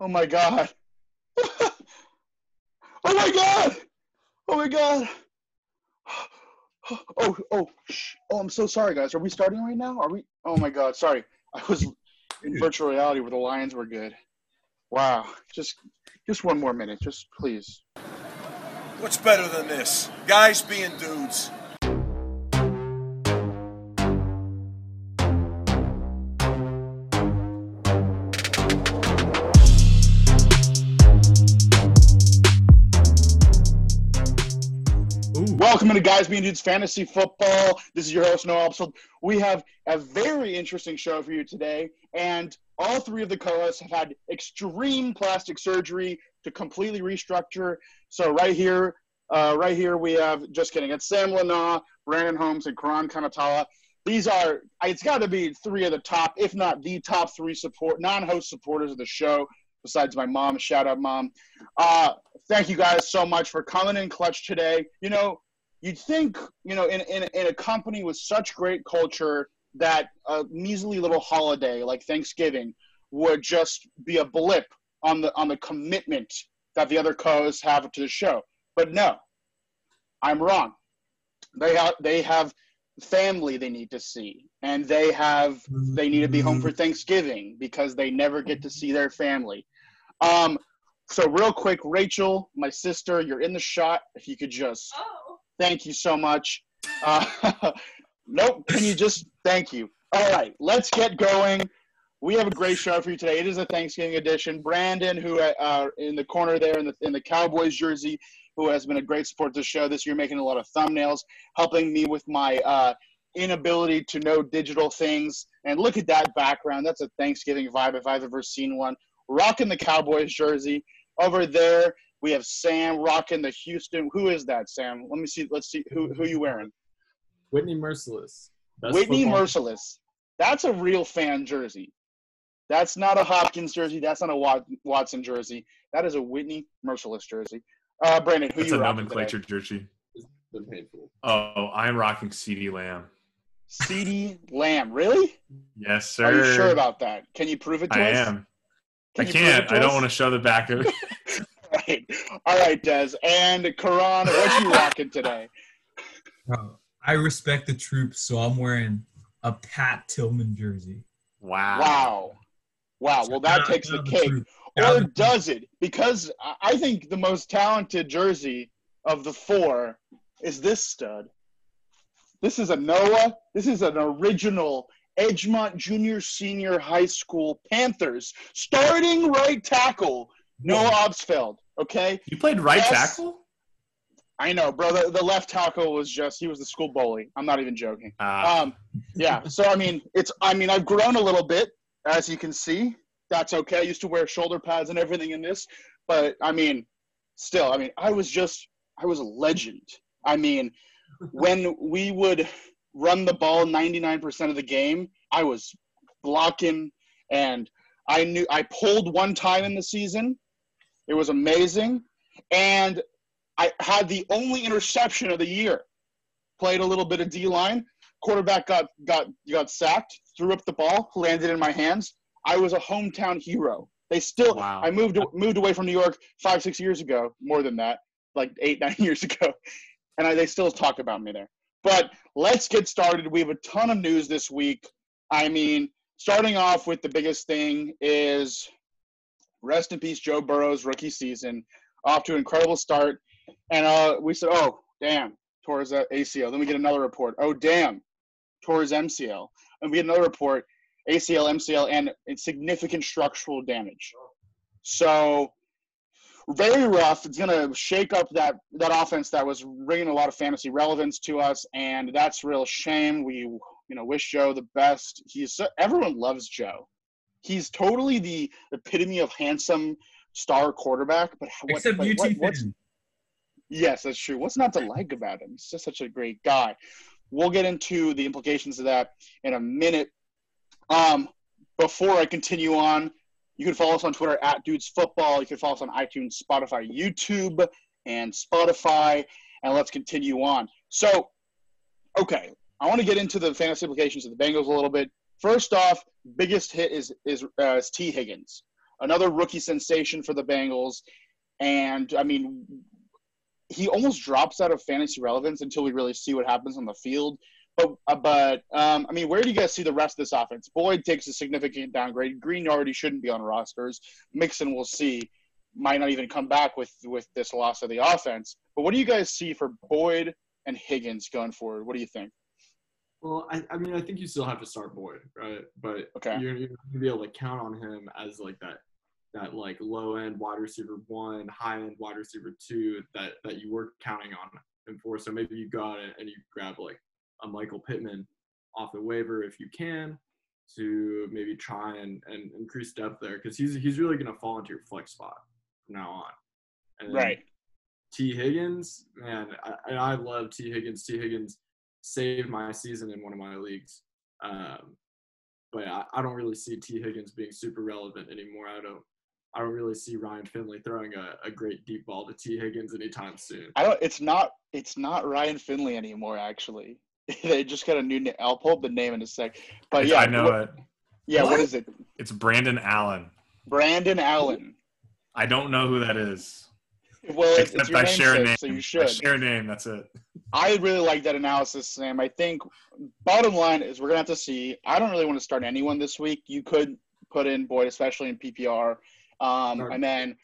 Oh, my God. Oh, my God. Oh, my God. Oh, I'm so sorry, guys. Are we starting right now? Are we? Oh, my God. Sorry. I was in virtual reality where the Lions were good. Wow. Just one more minute. Just please. What's better than this? Guys being dudes. Welcome to Guys Being Dudes Fantasy Football. This is your host, Noah Obsfeld. We have a very interesting show for you today, and all three of the co-hosts have had extreme plastic surgery to completely restructure. So right here we have, just kidding, it's Sam Lanaw, Brandon Holmes, and Karan Kanatala. These are, it's got to be three of the top, if not the top three non-host supporters of the show, besides my mom. Shout out, Mom. Thank you guys so much for coming in clutch today. You know, you'd think, you know, in a company with such great culture that a measly little holiday like Thanksgiving would just be a blip on the commitment that the other co-hosts have to the show. But no, I'm wrong. They have family they need to see, and they need to be home for Thanksgiving because they never get to see their family. So real quick, Rachel, my sister, you're in the shot. If you could just... Oh. Thank you so much. Thank you. All right, let's get going. We have a great show for you today. It is a Thanksgiving edition. Brandon, who in the corner there in the Cowboys jersey, who has been a great support to the show this year, making a lot of thumbnails, helping me with my inability to know digital things. And look at that background. That's a Thanksgiving vibe if I've ever seen one. Rocking the Cowboys jersey. Over there, we have Sam rocking the Houston. Who is that, Sam? Let's see. Who are you wearing? Whitney Merciless. Merciless. That's a real fan jersey. That's not a Hopkins jersey. That's not a Watson jersey. That is a Whitney Merciless jersey. Brandon, who are you rocking? That's a nomenclature jersey. Oh, I'm rocking CeeDee Lamb. CeeDee Lamb, really? Yes, sir. Are you sure about that? Can you prove it to us? I am. I can't. I don't want to show the back of it. Right. All right, Dez. And Karan, what you rocking today? Bro, I respect the troops, so I'm wearing a Pat Tillman jersey. Wow. Well, that takes the cake. Or does it? Because I think the most talented jersey of the four is this stud. This is a Noah. This is an original Edgemont Junior Senior High School Panthers starting right tackle, Noah Obsfeld. Okay, you played right tackle. I know, bro. The left tackle was just—he was the school bully. I'm not even joking. Yeah. So I've grown a little bit, as you can see. That's okay. I used to wear shoulder pads and everything in this, but I was a legend. I mean, when we would run the ball 99% of the game, I was blocking, and I knew I pulled one time in the season. It was amazing. And I had the only interception of the year. Played a little bit of D-line. Quarterback got sacked, threw up the ball, landed in my hands. I was a hometown hero. I moved away from New York 5-6 years ago, more than that, like 8-9 years ago. And they still talk about me there. But let's get started. We have a ton of news this week. I mean, starting off with the biggest thing is – rest in peace, Joe Burrow's rookie season. Off to an incredible start. And we said, oh, damn, tore his ACL. Then we get another report. Oh, damn, tore his MCL. And we get another report, ACL, MCL, and significant structural damage. So very rough. It's going to shake up that offense that was bringing a lot of fantasy relevance to us, and that's a real shame. We wish Joe the best. Everyone loves Joe. He's totally the epitome of handsome star quarterback. But yes, that's true. What's not to like about him? He's just such a great guy. We'll get into the implications of that in a minute. Before I continue on, you can follow us on Twitter @DudesFootball. You can follow us on iTunes, Spotify, YouTube, and Spotify. And let's continue on. So, okay, I want to get into the fantasy implications of the Bengals a little bit. First off, biggest hit is T. Higgins. another rookie sensation for the Bengals. And, I mean, he almost drops out of fantasy relevance until we really see what happens on the field. But I mean, where do you guys see the rest of this offense? Boyd takes a significant downgrade. Green already shouldn't be on rosters. Mixon, we'll see, might not even come back with this loss of the offense. But what do you guys see for Boyd and Higgins going forward? What do you think? Well, I mean, I think you still have to start Boyd, right? But okay, you're going to be able to count on him as, like, that like, low-end wide receiver 1, high-end wide receiver 2 that you were counting on him for. So maybe you got it and you grab, like, a Michael Pittman off the waiver if you can, to maybe try and increase depth there, because he's really going to fall into your flex spot from now on. And right. T. Higgins, man, I love T. Higgins. T. Higgins saved my season in one of my leagues. But I don't really see T. Higgins being super relevant anymore. I don't really see Ryan Finley throwing a great deep ball to T. Higgins anytime soon. It's not Ryan Finley anymore, actually. They just got a new name. I'll pull up the name in a sec. But yeah, I know it. Yeah, what is it? It's Brandon Allen. Brandon Allen. I don't know who that is. Well, except I share a name. So you should. I share a name. That's it. I really like that analysis, Sam. I think bottom line is we're gonna have to see. I don't really want to start anyone this week. You could put in Boyd, especially in PPR. And then,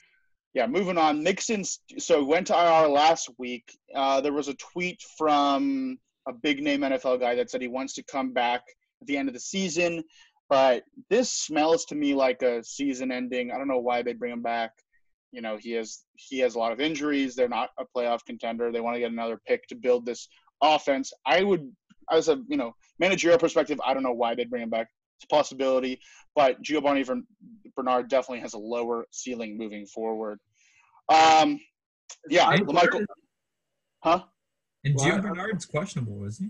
yeah, moving on. Mixon. So went to IR last week. There was a tweet from a big-name NFL guy that said he wants to come back at the end of the season. But this smells to me like a season ending. I don't know why they bring him back. You know, he has a lot of injuries. They're not a playoff contender. They want to get another pick to build this offense. As a, you know, managerial perspective, I don't know why they'd bring him back. It's a possibility. But Giovani Bernard definitely has a lower ceiling moving forward. Yeah, Michael. Huh? And Gio Bernard's questionable, isn't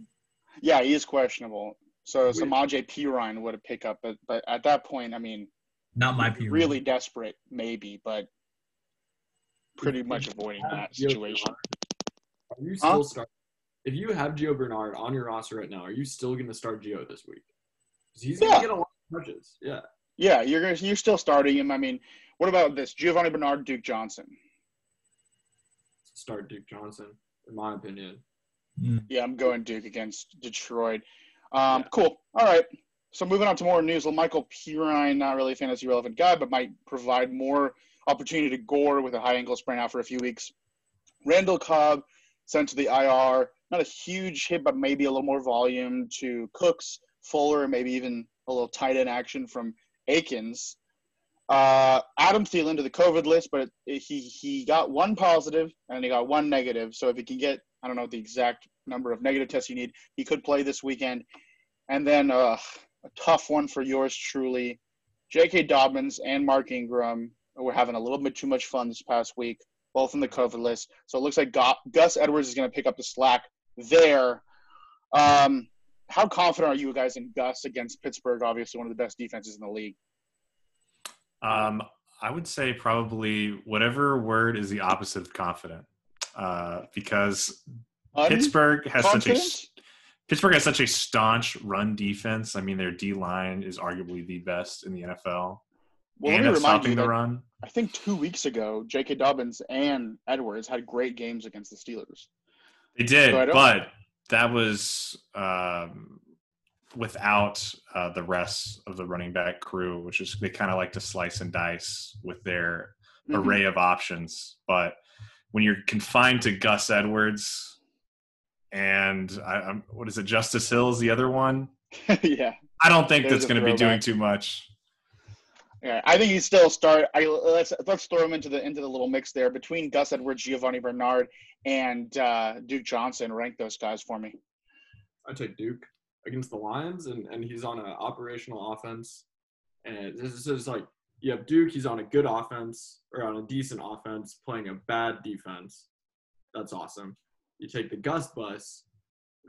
he? Yeah, he is questionable. So Samaje Perine would have picked up, but at that point, I mean, not my Perine. Really desperate, maybe, but pretty much avoiding that situation. Are you still starting? If you have Gio Bernard on your roster right now, are you still going to start Gio this week? Because he's going to get a lot of touches. Yeah. Yeah, you're still starting him. I mean, what about this? Giovani Bernard, Duke Johnson. Start Duke Johnson. In my opinion. Yeah, I'm going Duke against Detroit. Yeah. Cool. All right. So moving on to more news. Michael Pittman, not really a fantasy relevant guy, but might provide more opportunity to Gore with a high ankle sprain out for a few weeks. Randall Cobb sent to the IR. Not a huge hit, but maybe a little more volume to Cooks, Fuller, maybe even a little tight end action from Akins. Adam Thielen to the COVID list, but he got one positive and he got one negative. So if he can get, I don't know the exact number of negative tests you need, he could play this weekend. And then a tough one for yours truly. J.K. Dobbins and Mark Ingram were having a little bit too much fun this past week, both on the COVID list. So it looks like Gus Edwards is going to pick up the slack there. How confident are you guys in Gus against Pittsburgh? Obviously one of the best defenses in the league. I would say probably whatever word is the opposite of confident, because Pittsburgh has such a staunch run defense. I mean, their D line is arguably the best in the NFL. Well, and let me remind you, run. I think 2 weeks ago, J.K. Dobbins and Edwards had great games against the Steelers. They did, so but that was without the rest of the running back crew, which is they kind of like to slice and dice with their array of options. But when you're confined to Gus Edwards and what is it, Justice Hill is the other one? Yeah. I don't think that's going to be doing too much. Yeah, I think he's still start. Let's throw him into the little mix there between Gus Edwards, Giovani Bernard, and Duke Johnson. Rank those guys for me. I take Duke against the Lions, and he's on an operational offense. And this is like, you have Duke, he's on a good offense, or on a decent offense, playing a bad defense. That's awesome. You take the Gus bus,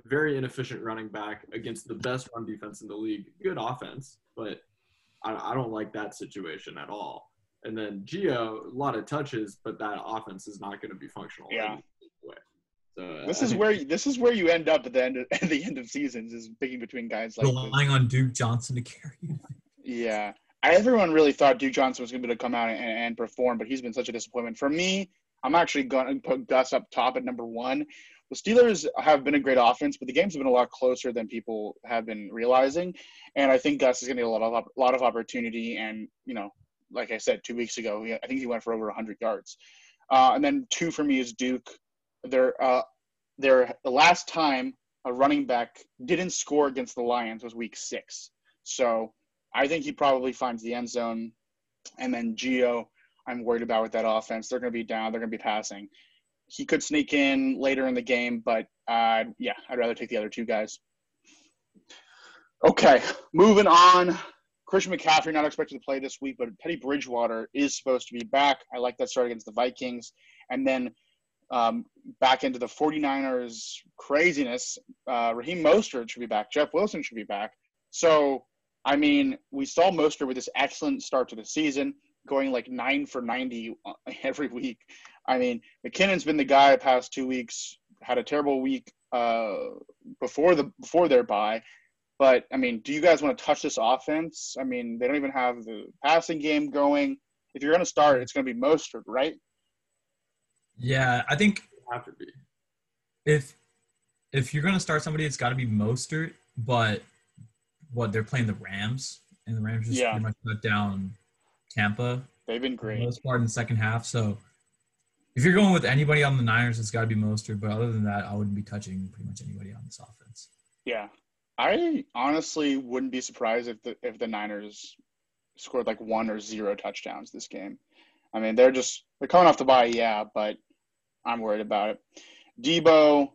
very inefficient running back against the best run defense in the league. Good offense, but I don't like that situation at all. And then Gio, a lot of touches, but that offense is not going to be functional. Yeah. So, this is where you end up at the end of seasons is picking between guys like relying on Duke Johnson to carry you. Yeah, everyone really thought Duke Johnson was going to be able to come out and perform, but he's been such a disappointment. For me, I'm actually going to put Gus up top at number one. The Steelers have been a great offense, but the games have been a lot closer than people have been realizing. And I think Gus is going to get a lot of opportunity. And, you know, like I said, 2 weeks ago, I think he went for over 100 yards. And then two for me is Duke. The last time a running back didn't score against the Lions was week 6. So I think he probably finds the end zone. And then Gio, I'm worried about with that offense. They're going to be down. They're going to be passing. He could sneak in later in the game, but yeah, I'd rather take the other two guys. Okay, moving on. Christian McCaffrey not expected to play this week, but Teddy Bridgewater is supposed to be back. I like that start against the Vikings. And then back into the 49ers craziness, Raheem Mostert should be back. Jeff Wilson should be back. So, I mean, we saw Mostert with this excellent start to the season, going like 9 for 90 every week. I mean, McKinnon's been the guy the past 2 weeks, had a terrible week before their bye. But, I mean, do you guys want to touch this offense? I mean, they don't even have the passing game going. If you're going to start, it's going to be Mostert, right? Yeah, I think have to be. If you're going to start somebody, it's got to be Mostert. But, what, they're playing the Rams? And the Rams just pretty much let down Tampa. They've been great. For the most part in the second half, so – if you're going with anybody on the Niners, it's got to be Mostert. But other than that, I wouldn't be touching pretty much anybody on this offense. Yeah. I honestly wouldn't be surprised if the Niners scored like 1 or 0 touchdowns this game. I mean, they're coming off the bye, yeah, but I'm worried about it. Debo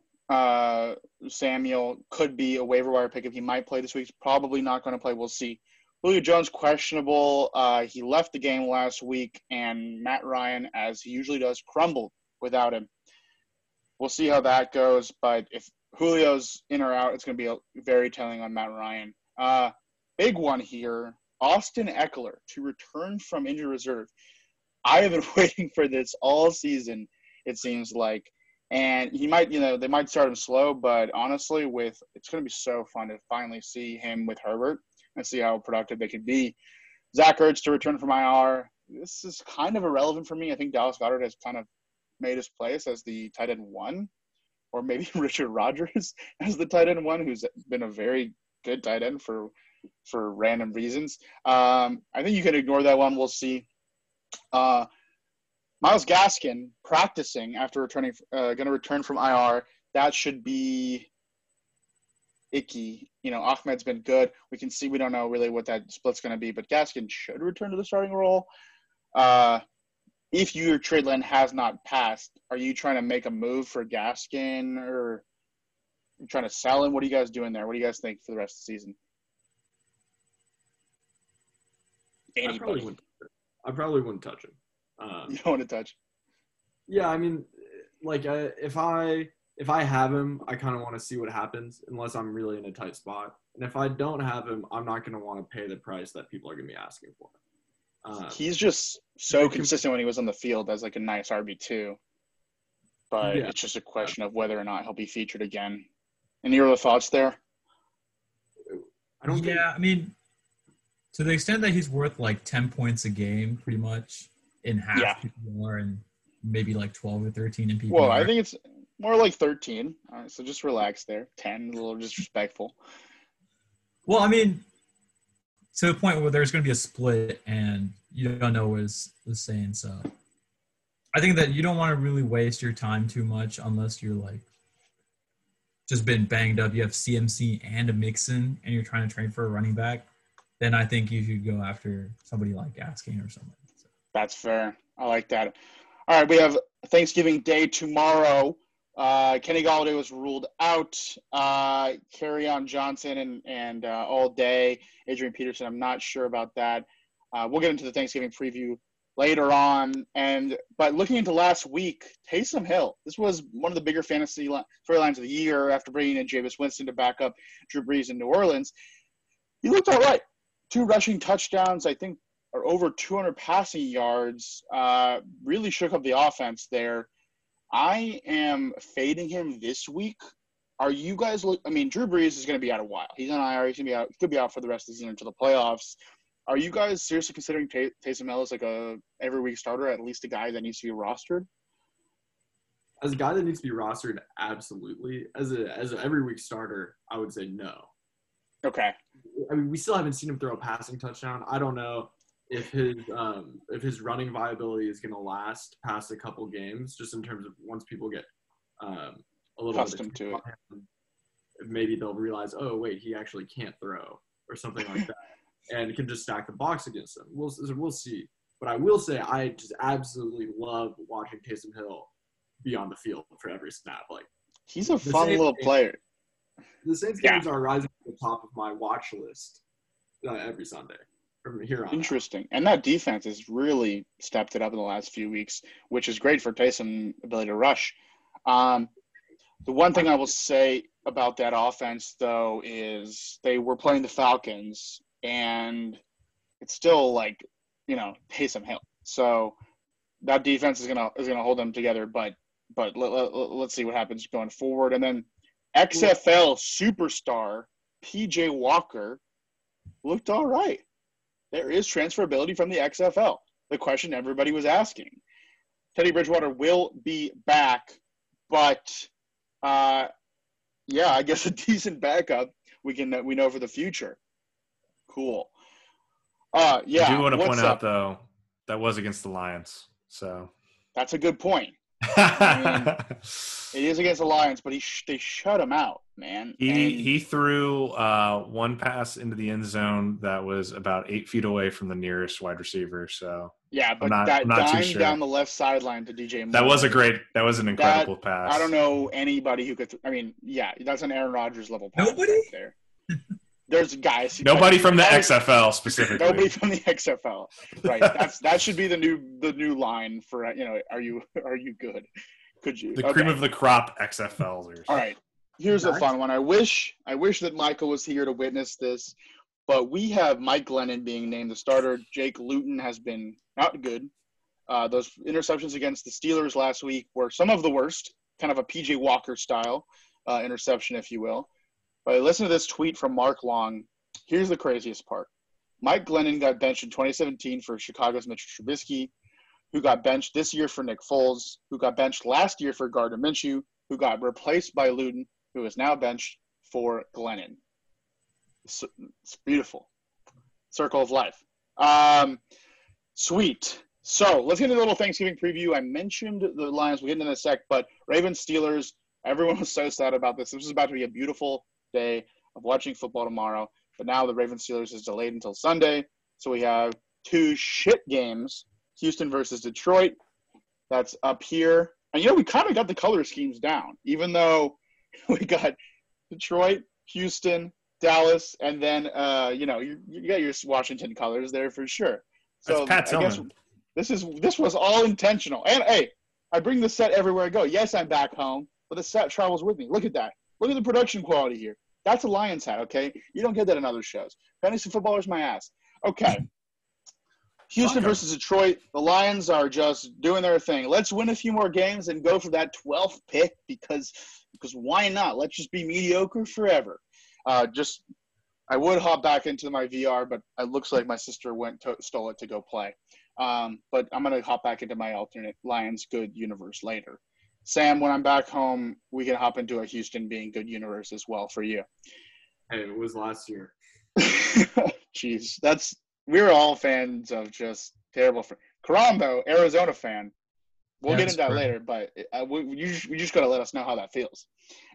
Samuel could be a waiver wire pickup. He might play this week. He's probably not going to play. We'll see. Julio Jones, questionable. He left the game last week, and Matt Ryan, as he usually does, crumbled without him. We'll see how that goes, but if Julio's in or out, it's going to be very telling on Matt Ryan. Big one here, Austin Eckler to return from injured reserve. I have been waiting for this all season, it seems like. And he might, you know, they might start him slow, but honestly, it's going to be so fun to finally see him with Herbert and see how productive they could be. Zach Ertz to return from IR. This is kind of irrelevant for me. I think Dallas Goedert has kind of made his place as the tight end one, or maybe Richard Rodgers as the tight end one, who's been a very good tight end for random reasons. I think you can ignore that one. We'll see. Myles Gaskin practicing after returning, going to return from IR. That should be icky. You know, Ahmed's been good. We can see, we don't know really what that split's going to be, but Gaskin should return to the starting role. If your trade line has not passed, are you trying to make a move for Gaskin, or you're trying to sell him? What are you guys doing there? What do you guys think for the rest of the season? I probably wouldn't touch him. You don't want to touch? Yeah, I mean, like if I have him, I kind of want to see what happens unless I'm really in a tight spot. And if I don't have him, I'm not going to want to pay the price that people are going to be asking for. He's just so consistent when he was on the field as like a nice RB2. But yeah, it's just a question of whether or not he'll be featured again. Any other thoughts there? I mean, to the extent that he's worth like 10 points a game pretty much in half people are, and maybe like 12 or 13 in people. Well, I think it's – more like 13. All right, so just relax there. 10, a little disrespectful. Well, I mean, to the point where there's going to be a split and you don't know what it's saying. So I think that you don't want to really waste your time too much unless you're like just been banged up. You have CMC and a Mixon and you're trying to train for a running back. Then I think you should go after somebody like Gaskin or something. So. That's fair. I like that. All right, we have Thanksgiving Day tomorrow. Kenny Galladay was ruled out. Kerryon Johnson and all day. Adrian Peterson, I'm not sure about that. We'll get into the Thanksgiving preview later on. But looking into last week, Taysom Hill. This was one of the bigger fantasy storylines of the year after bringing in Jameis Winston to back up Drew Brees in New Orleans. He looked all right. 2 rushing touchdowns, I think, or over 200 passing yards. Really shook up the offense there. I am fading him this week. Are you guys – I mean, Drew Brees is going to be out a while. He's on IR. He's going to be out. He could be out for the rest of the season until the playoffs. Are you guys seriously considering Taysom Hill as like a every week starter, at least a guy that needs to be rostered? As a guy that needs to be rostered, absolutely. As an every week starter, I would say no. Okay. I mean, we still haven't seen him throw a passing touchdown. I don't know if his running viability is going to last past a couple games, just in terms of once people get a little accustomed to it. Maybe they'll realize, oh wait, he actually can't throw or something like that, and can just stack the box against them. We'll see. But I will say, I just absolutely love watching Taysom Hill be on the field for every snap. Like, he's a fun little player. The Saints games are rising to the top of my watch list every Sunday from here on. Interesting. And that defense has really stepped it up in the last few weeks, which is great for Taysom's ability to rush. The one thing I will say about that offense, though, is they were playing the Falcons, and it's still like, you know, Taysom Hill. So that defense is gonna hold them together, but let's see what happens going forward. And then XFL superstar PJ Walker looked all right. There is transferability from the XFL, the question everybody was asking. Teddy Bridgewater will be back, but yeah, I guess a decent backup we know for the future. Cool. Yeah. I do want to point out, though, that was against the Lions. So that's a good point. I mean, it is against the Lions, but they shut him out, man. He threw one pass into the end zone that was about 8 feet away from the nearest wide receiver. So yeah, but I'm not too sure. Down the left sideline to D.J. Moore. That was an incredible pass. I don't know anybody who could. That's an Aaron Rodgers level pass. Nobody there. There's guys. Nobody from the XFL specifically. Nobody from the XFL, right? That should be the new line for, you know. Are you good? Could you? The cream of the crop XFLers. All right, here's a fun one. I wish that Michael was here to witness this, but we have Mike Glennon being named the starter. Jake Luton has been not good. Those interceptions against the Steelers last week were some of the worst. Kind of a PJ Walker style interception, if you will. But listen to this tweet from Mark Long. Here's the craziest part. Mike Glennon got benched in 2017 for Chicago's Mitchell Trubisky, who got benched this year for Nick Foles, who got benched last year for Gardner Minshew, who got replaced by Luton, who is now benched for Glennon. It's beautiful. Circle of life. Sweet. So let's get into a little Thanksgiving preview. I mentioned the Lions. We'll get into in a sec, but Ravens, Steelers, everyone was so sad about this. This is about to be a beautiful day of watching football tomorrow, but now the Ravens Steelers is delayed until Sunday, so we have two shit games. Houston versus Detroit, that's up here, and we kind of got the color schemes down, even though we got Detroit, Houston, Dallas, and then you got your Washington colors there for sure. So that's Pat Tillman. This was all intentional. And hey, I bring the set everywhere I go. Yes, I'm back home, but the set travels with me. Look at that. Look at the production quality here. That's a Lions hat, okay? You don't get that in other shows. Fantasy footballers, my ass. Okay. Houston versus Detroit. The Lions are just doing their thing. Let's win a few more games and go for that 12th pick because why not? Let's just be mediocre forever. I would hop back into my VR, but it looks like my sister stole it to go play. But I'm going to hop back into my alternate Lions good universe later. Sam, when I'm back home, we can hop into a Houston being good universe as well for you. Hey, it was last year. Jeez, we're all fans of just terrible. Karombo, Arizona fan. We'll get into that later, but you just got to let us know how that feels.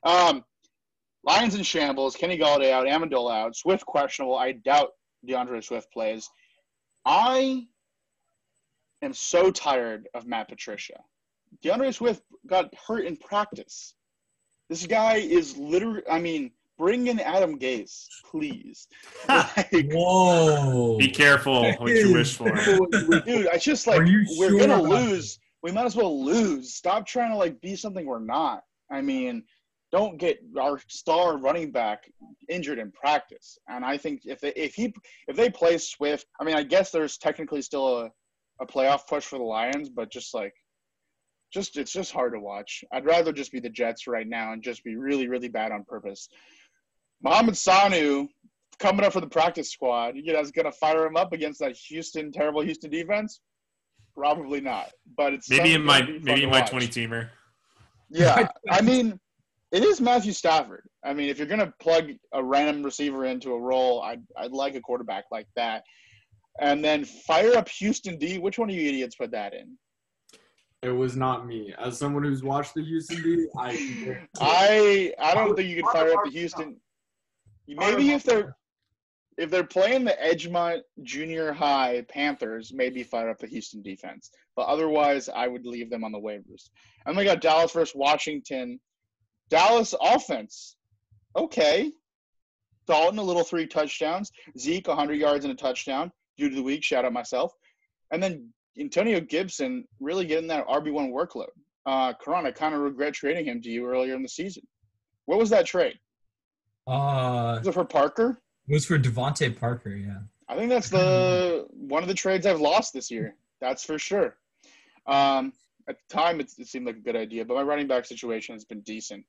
Lions in shambles. Kenny Galladay out. Amendola out. Swift questionable. I doubt DeAndre Swift plays. I am so tired of Matt Patricia. DeAndre Swift got hurt in practice. This guy is literally – bring in Adam Gase, please. Whoa. Be careful what you wish for. Dude, it's just like we're going to lose. We might as well lose. Stop trying to, be something we're not. Don't get our star running back injured in practice. And I think if they play Swift – I guess there's technically still a playoff push for the Lions, but just like – it's just hard to watch. I'd rather just be the Jets right now and just be really, really bad on purpose. Mohamed Sanu coming up for the practice squad, you know, is going to fire him up against that terrible Houston defense? Probably not. But it's maybe in my 20-teamer. Yeah, I mean, it is Matthew Stafford. I mean, if you're going to plug a random receiver into a role, I'd like a quarterback like that. And then fire up Houston D. Which one of you idiots put that in? It was not me. As someone who's watched the Houston D, I don't think you could fire up the Houston. Maybe if they're playing the Edgemont Junior High Panthers, maybe fire up the Houston defense. But otherwise, I would leave them on the waivers. And we got Dallas versus Washington. Dallas offense, okay. Dalton, a little 3 touchdowns. Zeke, 100 yards and a touchdown. Dude of the week, shout out myself. And then Antonio Gibson really getting that RB1 workload. Karan, I kind of regret trading him to you earlier in the season. What was that trade? Was it for Parker? It was for Devontae Parker, yeah. I think that's one of the trades I've lost this year. That's for sure. At the time, it seemed like a good idea, but my running back situation has been decent.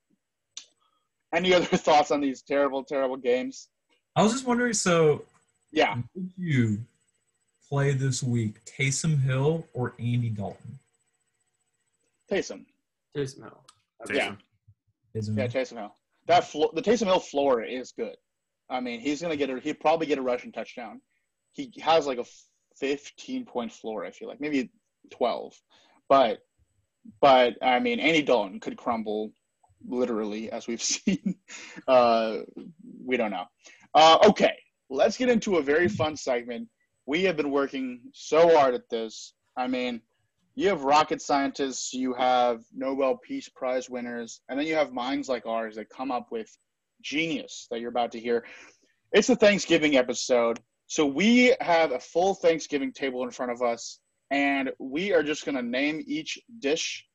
Any other thoughts on these terrible, terrible games? I was just wondering, so yeah, did you play this week Taysom Hill or Andy Dalton? Taysom Hill. Yeah. Taysom Hill. The Taysom Hill floor is good. I mean, he'll probably get a rushing touchdown. He has like a 15-point floor, I feel like, maybe 12. But I mean, Andy Dalton could crumble literally, as we've seen. We don't know. Okay, let's get into a very fun segment. We have been working so hard at this. I mean, you have rocket scientists, you have Nobel Peace Prize winners, and then you have minds like ours that come up with genius that you're about to hear. It's a Thanksgiving episode, so we have a full Thanksgiving table in front of us, and we are just going to name each dish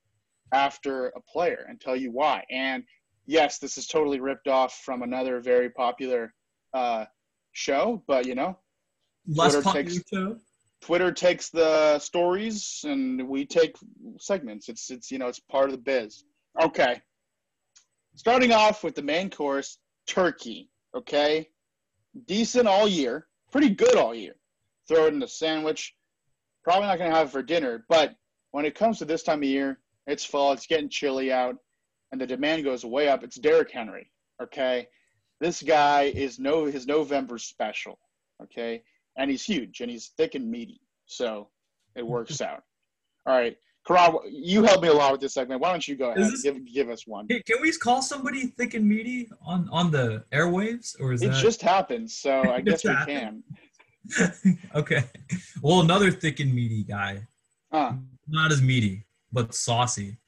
after a player and tell you why. And yes, this is totally ripped off from another very popular show, but you know, Twitter takes the stories and we take segments. It's you know, it's part of the biz. Okay. Starting off with the main course, turkey, okay? Decent all year, pretty good all year. Throw it in a sandwich. Probably not going to have it for dinner, but when it comes to this time of year, it's fall, it's getting chilly out, and the demand goes way up. It's Derrick Henry, okay? This guy is his November special, okay? And he's huge, and he's thick and meaty, so it works out. All right, Karan, you helped me a lot with this segment. Why don't you go ahead and give us one? Can we call somebody thick and meaty on the airwaves? Or it just happens, so I guess we can. Okay. Well, another thick and meaty guy. Not as meaty, but saucy.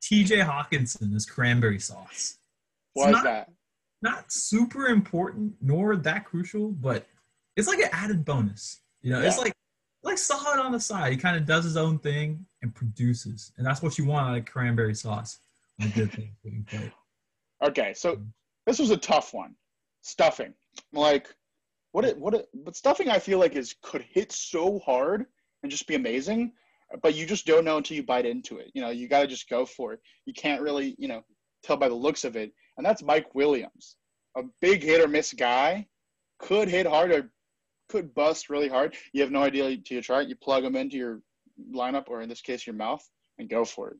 TJ Hawkinson is cranberry sauce. Why is that? Not super important, nor that crucial, but it's like an added bonus. You know, yeah. It's like solid on the side. He kind of does his own thing and produces, and that's what you want out of cranberry sauce on a good Thanksgiving plate. Okay, so this was a tough one. Stuffing, like but stuffing I feel like could hit so hard and just be amazing, but you just don't know until you bite into it. You know, you got to just go for it. You can't really, you know, tell by the looks of it. And that's Mike Williams, a big hit or miss guy, could hit hard or could bust really hard. You have no idea until you try it. You plug them into your lineup, or in this case, your mouth, and go for it.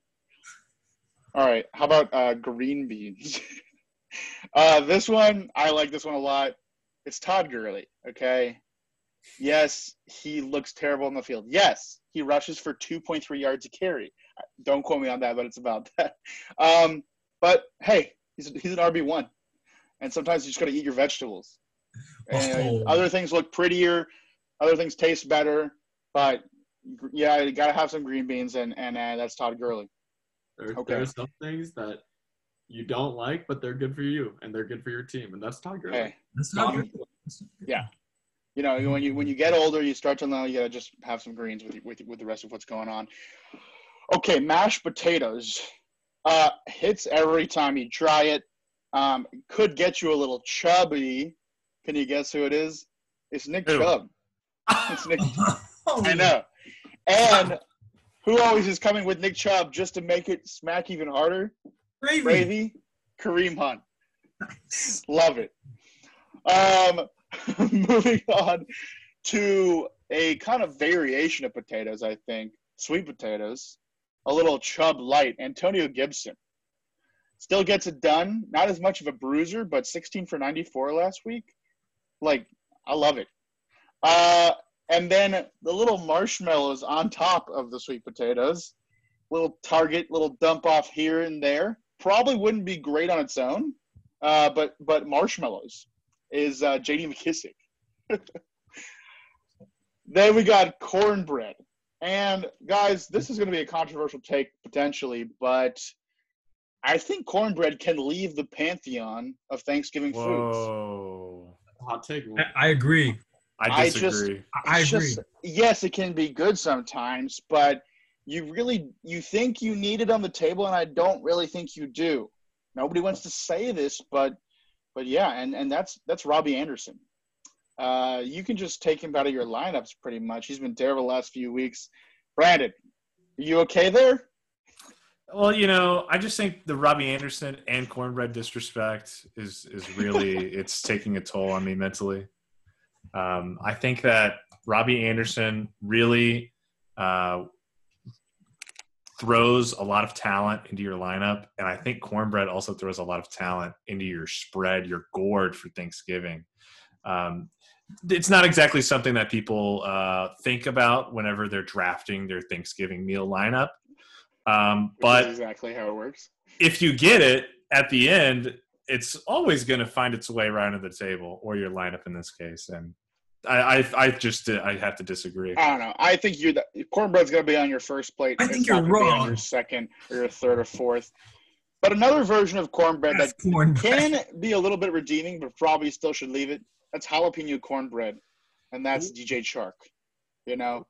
All right. How about green beans? This one, I like this one a lot. It's Todd Gurley, okay? Yes, he looks terrible on the field. Yes, he rushes for 2.3 yards a carry. Don't quote me on that, but it's about that. But, hey, he's an RB1. And sometimes you just got to eat your vegetables. And other things look prettier. Other things taste better. But, yeah, you got to have some green beans, and that's Todd Gurley. There are some things that you don't like, but they're good for you, and they're good for your team, and that's Todd Gurley. Hey, that's Todd Gurley. Yeah. You know, when you get older, you start to know you got to just have some greens with the rest of what's going on. Okay, mashed potatoes. Hits every time you try it. Could get you a little chubby. Can you guess who it is? It's Nick Chubb. It's Nick Chubb. I know. And who always is coming with Nick Chubb just to make it smack even harder? Gravy. Kareem Hunt. Love it. Moving on to a kind of variation of potatoes, I think. Sweet potatoes. A little Chubb light. Antonio Gibson. Still gets it done. Not as much of a bruiser, but 16 for 94 last week. Like, I love it. And then the little marshmallows on top of the sweet potatoes. Little target, little dump off here and there. Probably wouldn't be great on its own, but marshmallows is J.D. McKissick. Then we got cornbread. And, guys, this is going to be a controversial take potentially, but – I think cornbread can leave the pantheon of Thanksgiving foods. Whoa. Hot take. I agree. I disagree. I agree. Yes, it can be good sometimes, but you think you need it on the table, and I don't really think you do. Nobody wants to say this, but yeah, and that's Robbie Anderson. You can just take him out of your lineups pretty much. He's been terrible the last few weeks. Brandon, are you okay there? Well, you know, I just think the Robbie Anderson and cornbread disrespect is really – it's taking a toll on me mentally. I think that Robbie Anderson really throws a lot of talent into your lineup, and I think cornbread also throws a lot of talent into your spread, your gourd for Thanksgiving. It's not exactly something that people think about whenever they're drafting their Thanksgiving meal lineup. But exactly how it works. If you get it at the end, it's always going to find its way right under the table or your lineup in this case. And I have to disagree. I don't know. I think cornbread's going to be on your first plate. I think you're wrong. Your second or your third or fourth. But another version of cornbread can be a little bit redeeming, but probably still should leave it. That's jalapeno cornbread, and that's DJ Chark. You know,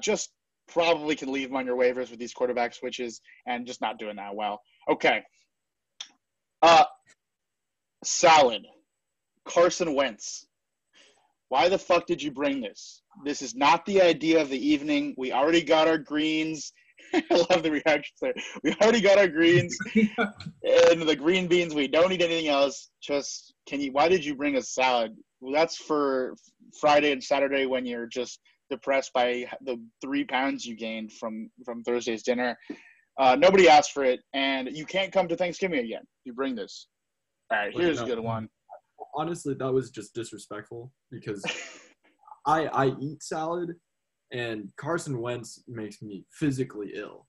just. Probably can leave them on your waivers with these quarterback switches and just not doing that well. Okay. Salad. Carson Wentz. Why the fuck did you bring this? This is not the idea of the evening. We already got our greens. I love the reactions there. We already got our greens and the green beans. We don't need anything else. Just why did you bring a salad? Well, that's for Friday and Saturday when you're just depressed by the 3 pounds you gained from Thursday's dinner. Nobody asked for it, and you can't come to Thanksgiving again. You bring this. All right, here's a good one. Honestly, that was just disrespectful because I eat salad, and Carson Wentz makes me physically ill.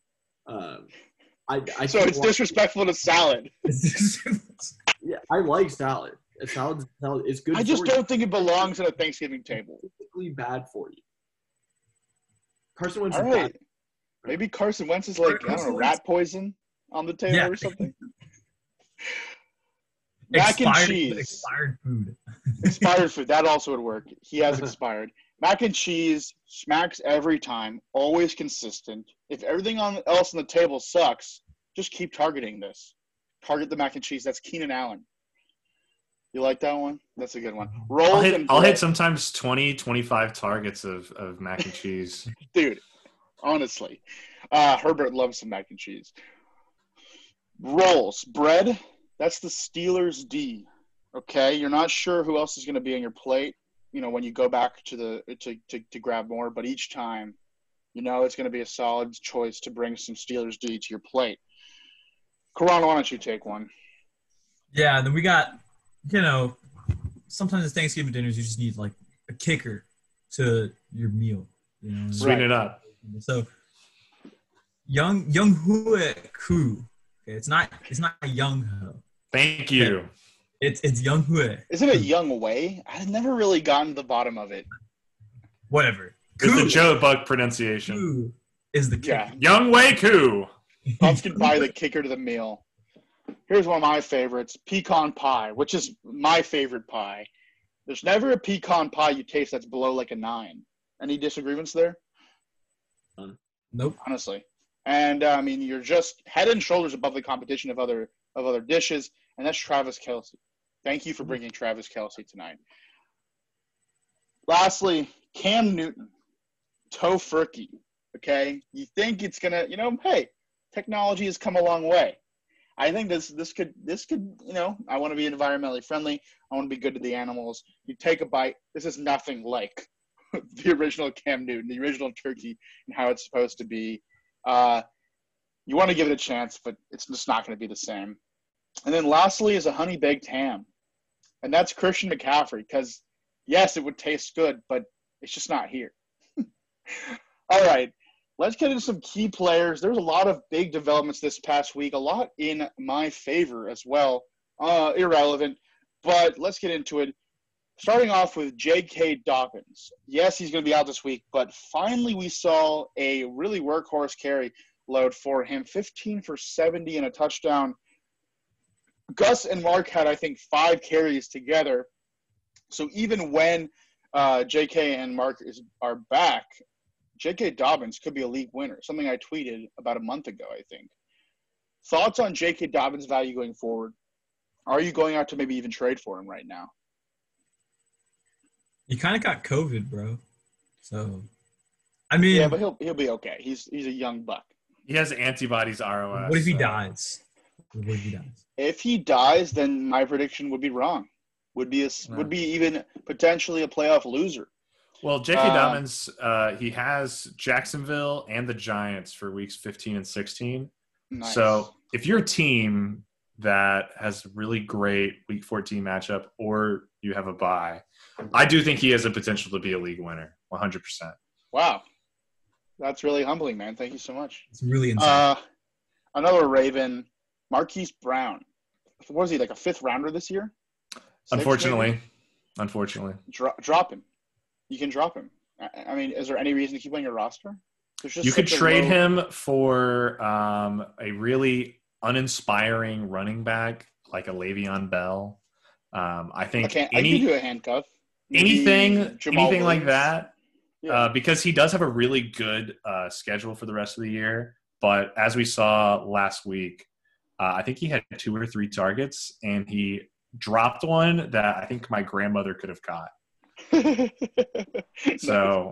So it's disrespectful to salad. Yeah, I like salad. Salad is good. I just don't think it belongs at a Thanksgiving table. It's physically bad for you. Carson Wentz. All right. Maybe Carson Wentz is like, I don't know, rat poison on the table or something. Mac and cheese. Expired food. Expired food. That also would work. He has expired. Mac and cheese smacks every time, always consistent. If everything else on the table sucks, just keep targeting this. Target the mac and cheese. That's Keenan Allen. You like that one? That's a good one. I'll hit sometimes 20, 25 targets of mac and cheese. Dude, honestly. Herbert loves some mac and cheese. Rolls. Bread, that's the Steelers' D. Okay? You're not sure who else is going to be on your plate, you know, when you go back to grab more. But each time, you know it's going to be a solid choice to bring some Steelers' D to your plate. Corona, why don't you take one? Yeah, then we got – you know, sometimes at Thanksgiving dinners you just need like a kicker to your meal. You know, sweeten it up. So Young Hua Koo. Okay, it's not Young Ho. Thank you. Okay. It's Young Hua. Isn't it Young Wei? I've never really gotten to the bottom of it. Whatever. It's the Joe Buck pronunciation. Koo is the kicker. Yeah. Young Wei Koo. Pumpkin pie, the kicker to the meal. Here's one of my favorites, pecan pie, which is my favorite pie. There's never a pecan pie you taste that's below like a 9. Any disagreements there? Nope. Honestly. And, I mean, you're just head and shoulders above the competition of other dishes, and that's Travis Kelce. Thank you for bringing Travis Kelce tonight. Lastly, Cam Newton, tofurkey, okay? You think it's going to, you know, hey, technology has come a long way. I think this could, you know, I want to be environmentally friendly. I want to be good to the animals. You take a bite. This is nothing like the original Cam Newton, the original turkey, and how it's supposed to be. You want to give it a chance, but it's just not going to be the same. And then lastly is a honey-baked ham. And that's Christian McCaffrey because, yes, it would taste good, but it's just not here. All right. Let's get into some key players. There's a lot of big developments this past week, a lot in my favor as well. Irrelevant, but let's get into it. Starting off with J.K. Dobbins. Yes, he's going to be out this week, but finally we saw a really workhorse carry load for him, 15 for 70 and a touchdown. Gus and Mark had, I think, 5 carries together. So even when J.K. and Mark are back, J.K. Dobbins could be a league winner, something I tweeted about a month ago, I think. Thoughts on J.K. Dobbins' value going forward? Are you going out to maybe even trade for him right now? He kind of got COVID, bro. So, I mean – yeah, but he'll be okay. He's a young buck. He has antibodies, ROS. What if he dies? If he dies, then my prediction would be wrong. Would be even potentially a playoff loser. Well, J.K. Dobbins, he has Jacksonville and the Giants for weeks 15 and 16. Nice. So if you're a team that has really great week 14 matchup or you have a bye, I do think he has a potential to be a league winner, 100%. Wow. That's really humbling, man. Thank you so much. It's really insane. Another Raven, Marquise Brown. What was he, like a 5th rounder this year? Unfortunately. Drop him. You can drop him. I mean, is there any reason to keep on your roster? You could trade him for a really uninspiring running back like a Le'Veon Bell. I think I could do a handcuff. Anything like that. Yeah. Because he does have a really good schedule for the rest of the year. But as we saw last week, I think he had 2 or 3 targets, and he dropped one that I think my grandmother could have caught. So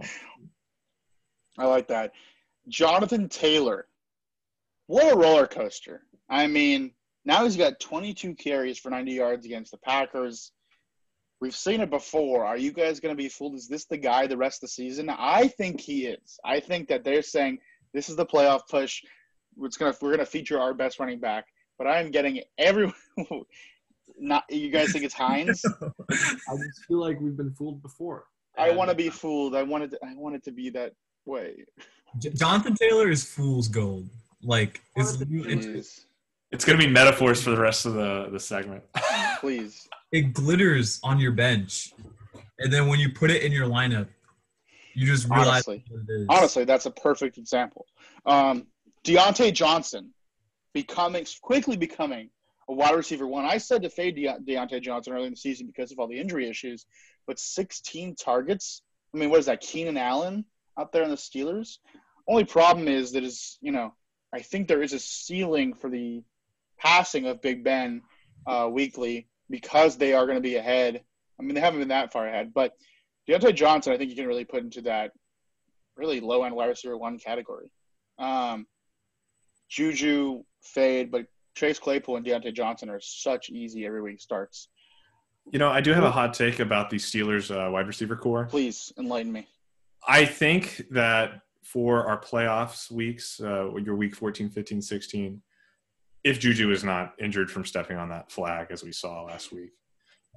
I like that. Jonathan Taylor, what a roller coaster. I mean, now he's got 22 carries for 90 yards against the Packers. We've seen it before. Are you guys going to be fooled? Is this the guy the rest of the season? I think he is. I think that they're saying this is the playoff push. We're gonna feature our best running back, but I am getting everyone. Not you guys think it's Hines? No. I just feel like we've been fooled before. I want to be fooled. I wanted to be that way. Jonathan Taylor is fool's gold. Like it's gonna be metaphors for the rest of the segment. Please. It glitters on your bench, and then when you put it in your lineup, you just realize. Honestly, that's a perfect example. Deontay Johnson quickly becoming a wide receiver one. I said to fade Deontay Johnson early in the season because of all the injury issues, but 16 targets. I mean, what is that? Keenan Allen out there in the Steelers. Only problem is that is, you know, I think there is a ceiling for the passing of Big Ben weekly because they are going to be ahead. I mean, they haven't been that far ahead, but Deontay Johnson, I think you can really put into that really low end wide receiver one category. Juju fade, but Chase Claypool and Deontay Johnson are such easy every week starts. You know, I do have a hot take about the Steelers wide receiver core. Please enlighten me. I think that for our playoffs weeks, your week 14, 15, 16, if Juju is not injured from stepping on that flag as we saw last week,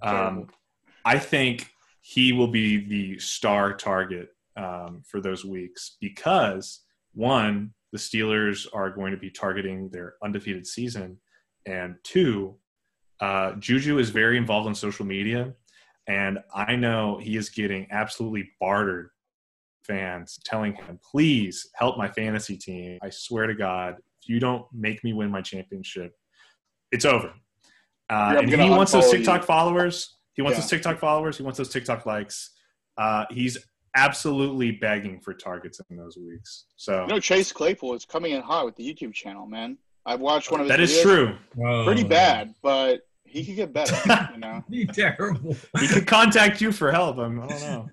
I think he will be the star target for those weeks because, one, the Steelers are going to be targeting their undefeated season. And 2, Juju is very involved on social media. And I know he is getting absolutely bartered fans telling him, please help my fantasy team. I swear to God, if you don't make me win my championship, it's over. And he wants those TikTok followers. He wants those TikTok followers. He wants those TikTok likes. He's absolutely begging for targets in those weeks. So you know, Chase Claypool is coming in hot with the YouTube channel, man. I've watched one of his videos. That is true. Pretty bad, but he could get better. You know, he's terrible. He could contact you for help. I don't know.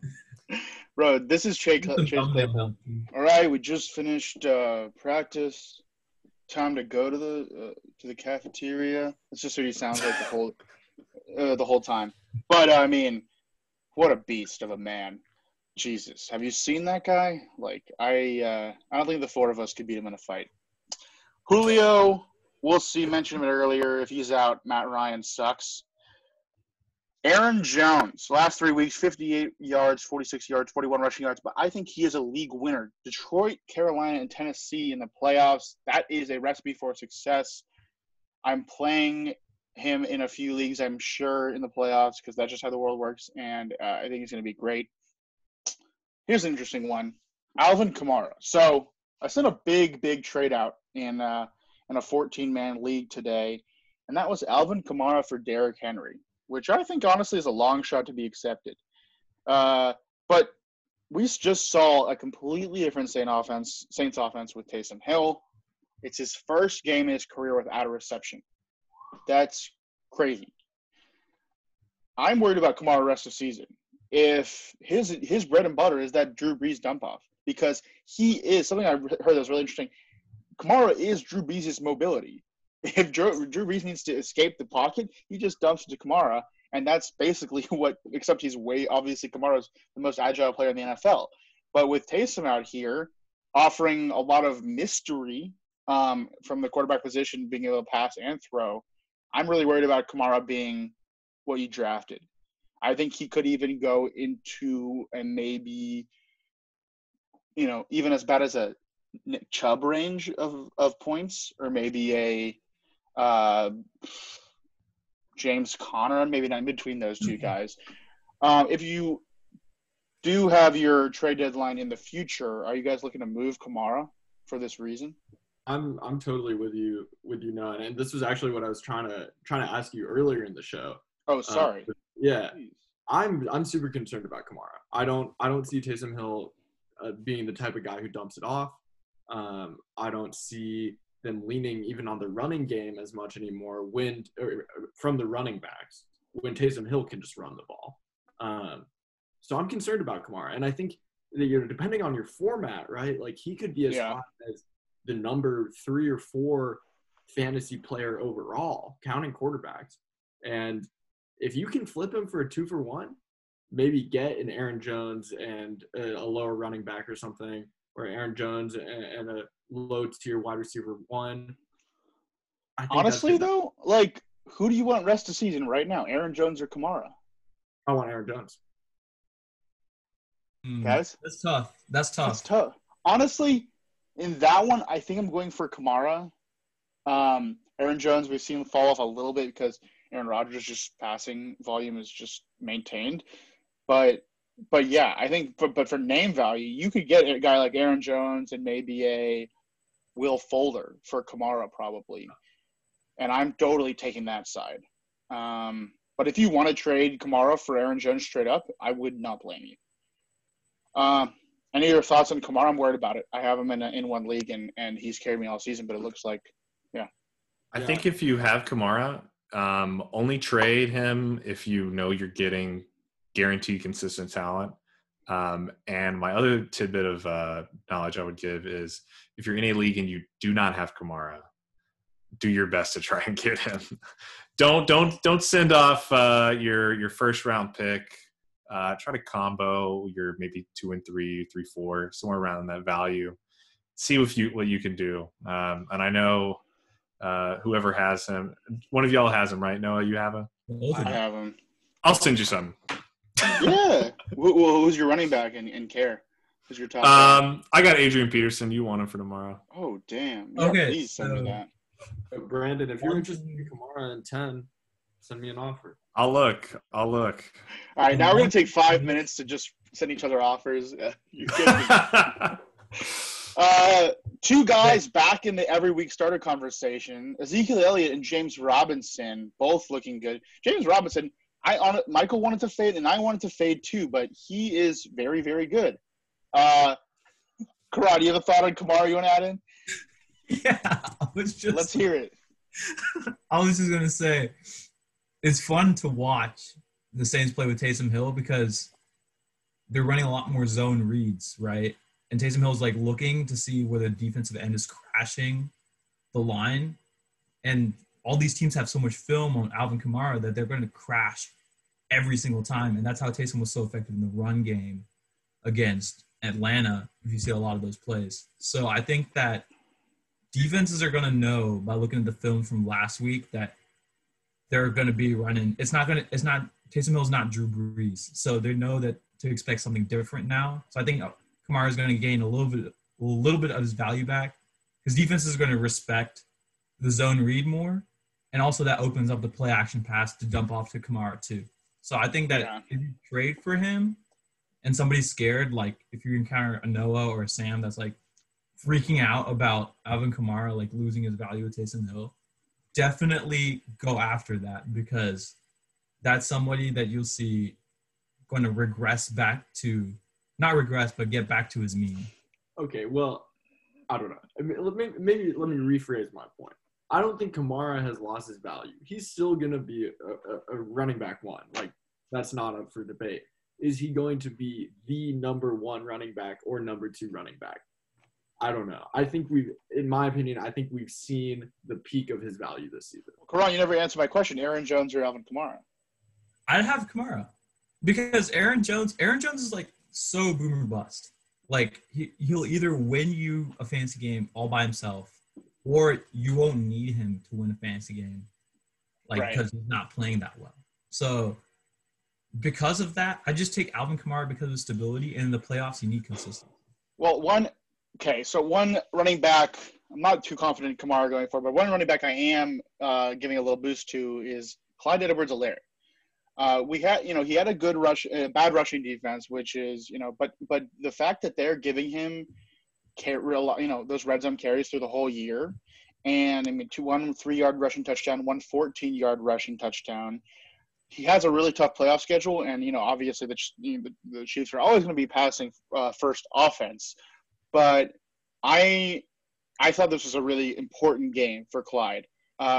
Bro, this is Chase Claypool. All right, we just finished practice. time to go to the cafeteria. That's just what he sounds like the whole time. But I mean, what a beast of a man. Jesus, have you seen that guy? Like, I don't think the four of us could beat him in a fight. Julio, we'll see. Mentioned it earlier. If he's out, Matt Ryan sucks. Aaron Jones, last 3 weeks, 58 yards, 46 yards, 41 rushing yards. But I think he is a league winner. Detroit, Carolina, and Tennessee in the playoffs, that is a recipe for success. I'm playing him in a few leagues, I'm sure, in the playoffs because that's just how the world works, and I think he's going to be great. Here's an interesting one. Alvin Kamara. So I sent a big trade out in a 14-man league today, and that was Alvin Kamara for Derrick Henry, which I think honestly is a long shot to be accepted. But we just saw a completely different Saints offense with Taysom Hill. It's his first game in his career without a reception. That's crazy. I'm worried about Kamara the rest of the season. If his bread and butter is that Drew Brees dump-off, because he is – something I heard that was really interesting. Kamara is Drew Brees' mobility. If Drew Brees needs to escape the pocket, he just dumps to Kamara, and that's basically what – except he's way – obviously Kamara's the most agile player in the NFL. But with Taysom out here offering a lot of mystery from the quarterback position, being able to pass and throw, I'm really worried about Kamara being what you drafted. I think he could even go into and maybe, you know, even as bad as a Nick Chubb range of points, or maybe a James Conner, maybe not in between those two guys. If you do have your trade deadline in the future, are you guys looking to move Kamara for this reason? I'm totally with you, Noah. And this was actually what I was trying to ask you earlier in the show. Oh, sorry. Yeah, I'm super concerned about Kamara. I don't see Taysom Hill being the type of guy who dumps it off. I don't see them leaning even on the running game as much anymore from the running backs when Taysom Hill can just run the ball. So I'm concerned about Kamara, and I think that, you know, depending on your format, right? Like, he could be as high as the number 3 or 4 fantasy player overall, counting quarterbacks, and if you can flip him for a 2-for-1, maybe get an Aaron Jones and a lower running back or something, or Aaron Jones and a low-tier wide receiver 1. I think honestly, though, like, who do you want rest of season right now, Aaron Jones or Kamara? I want Aaron Jones. Guys? That's tough. Honestly, in that one, I think I'm going for Kamara. Aaron Jones, we've seen him fall off a little bit because – Aaron Rodgers' just passing volume is just maintained. But yeah, I think but for name value, you could get a guy like Aaron Jones and maybe a Will Fuller for Kamara probably. And I'm totally taking that side. But if you want to trade Kamara for Aaron Jones straight up, I would not blame you. Any of your thoughts on Kamara? I'm worried about it. I have him in one league, and he's carried me all season, but it looks like, yeah. I think if you have Kamara – only trade him if you know you're getting guaranteed consistent talent. And my other tidbit of knowledge I would give is if you're in a league and you do not have Kamara, do your best to try and get him. Don't send off your first round pick. Try to combo your maybe 2 and 3, 3, 4, somewhere around that value. See what you can do. And I know. Whoever has him, one of y'all has him, right? Noah, you have him? I have him. I'll send you some. Yeah. Who's your running back in care? Who's your top? I got Adrian Peterson. You want him for tomorrow? Oh, damn. Yeah, okay. Please send me that. Brandon, if you're interested in Kamara in 10, send me an offer. I'll look. All right. Now we're going to take 5 minutes to just send each other offers. You're kidding. Two guys back in the every week starter conversation, Ezekiel Elliott and James Robinson, both looking good. James Robinson, Michael wanted to fade, and I wanted to fade too, but he is very, very good. Karate, you have a thought on Kamara you want to add in? Yeah. Let's hear it. I was just going to say, it's fun to watch the Saints play with Taysom Hill because they're running a lot more zone reads, right? And Taysom Hill's, like, looking to see where the defensive end is crashing the line, and all these teams have so much film on Alvin Kamara that they're going to crash every single time. And that's how Taysom was so effective in the run game against Atlanta, if you see a lot of those plays. So I think that defenses are going to know by looking at the film from last week that they're going to be running. It's not Taysom Hill's not Drew Brees. So they know that to expect something different now. So I think Kamara is going to gain a little bit of his value back. His defense is going to respect the zone read more. And also that opens up the play action pass to dump off to Kamara too. So I think that if you trade for him and somebody's scared, like if you encounter a Noah or a Sam that's like freaking out about Alvin Kamara, like losing his value with Taysom Hill, definitely go after that, because that's somebody that you'll see going to regress back to, not regress, but get back to his mean. Okay, well, I don't know. I mean, maybe let me rephrase my point. I don't think Kamara has lost his value. He's still going to be a running back one. Like, that's not up for debate. Is he going to be the number one running back or number two running back? I don't know. In my opinion, I think we've seen the peak of his value this season. Karan, you never answered my question. Aaron Jones or Alvin Kamara? I'd have Kamara, because Aaron Jones is like so boom or bust. Like he'll either win you a fantasy game all by himself, or you won't need him to win a fantasy game, like because he's not playing that well. So because of that, I just take Alvin Kamara because of stability, and in the playoffs you need consistency. Well, one running back I'm not too confident in Kamara going for, but one running back I am giving a little boost to is Clyde Edwards-Helaire. He had a good bad rushing defense, which is, but the fact that they're giving him those red zone carries through the whole year. And I mean, 1 3-yard rushing touchdown, 1 14-yard rushing touchdown. He has a really tough playoff schedule. And, obviously the Chiefs are always going to be passing first offense, but I thought this was a really important game for Clyde.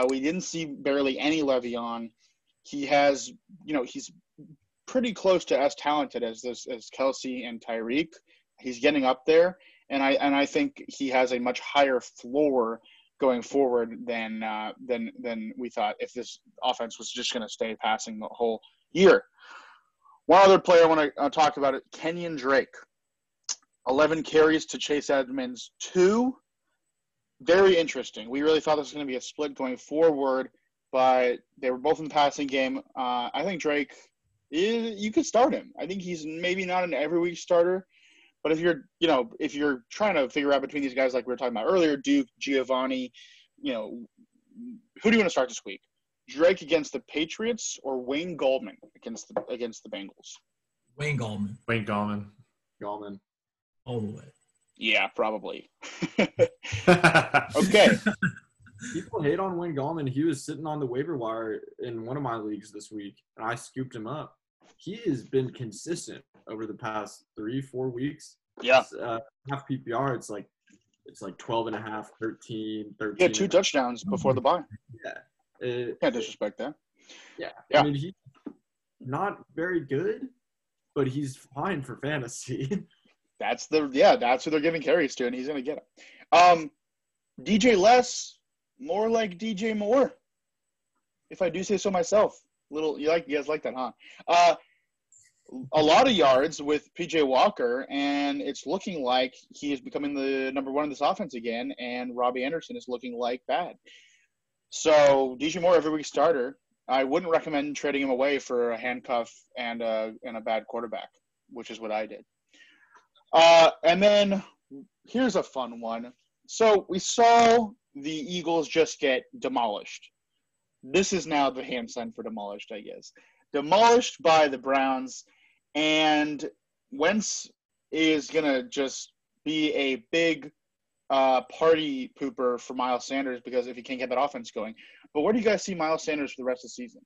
We didn't see barely any Le'Veon. He has, he's pretty close to as talented as Kelsey and Tyreek. He's getting up there, and I think he has a much higher floor going forward than we thought, if this offense was just going to stay passing the whole year. One other player I want to talk about, it Kenyon Drake, 11 carries to Chase Edmonds 2. Very interesting. We really thought this was going to be a split going forward, but they were both in the passing game. I think Drake, you could start him. I think he's maybe not an every week starter, but if you're trying to figure out between these guys, like we were talking about earlier, Duke, Giovani, who do you want to start this week? Drake against the Patriots or Wayne Gallman against the Bengals? Wayne Gallman. All the way. Yeah, probably. Okay. People hate on Wayne Gallman. He was sitting on the waiver wire in one of my leagues this week, and I scooped him up. He has been consistent over the past 3-4 weeks. Yeah. Half PPR, it's like 12 and a half, 13. Yeah, 2 touchdowns before the bye. Yeah. Can't disrespect that. Yeah. I mean, he's not very good, but he's fine for fantasy. That's who they're giving carries to, and he's going to get it. DJ Less. More like D.J. Moore, if I do say so myself. You guys like that, huh? A lot of yards with P.J. Walker, and it's looking like he is becoming the number one in this offense again, and Robbie Anderson is looking like bad. So D.J. Moore, every week starter. I wouldn't recommend trading him away for a handcuff and a bad quarterback, which is what I did. And then here's a fun one. So we saw the Eagles just get demolished. This is now the hand sign for demolished, I guess. Demolished by the Browns, and Wentz is going to just be a big party pooper for Miles Sanders, because if he can't get that offense going. But where do you guys see Miles Sanders for the rest of the season?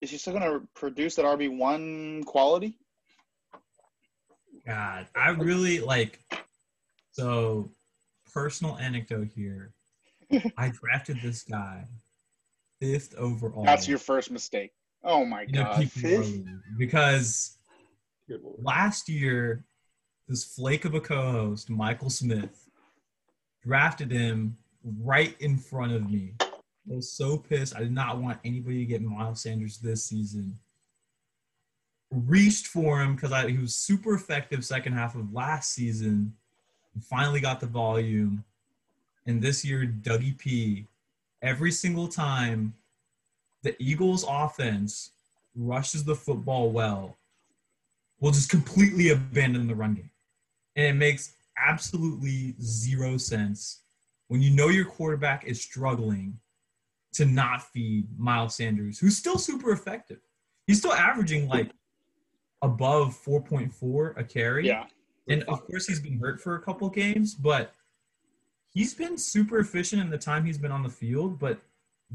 Is he still going to produce that RB1 quality? God, I really like – so – personal anecdote here. I drafted this guy 5th overall. That's your first mistake. Oh my God. Because last year, this flake of a co-host, Michael Smith, drafted him right in front of me. I was so pissed. I did not want anybody to get Miles Sanders this season. Reached for him because he was super effective second half of last season. Finally got the volume. And this year, Dougie P, every single time the Eagles offense rushes the football well, will just completely abandon the run game. And it makes absolutely zero sense when you know your quarterback is struggling to not feed Miles Sanders, who's still super effective. He's still averaging like above 4.4 a carry. Yeah. And of course he's been hurt for a couple games, but he's been super efficient in the time he's been on the field. But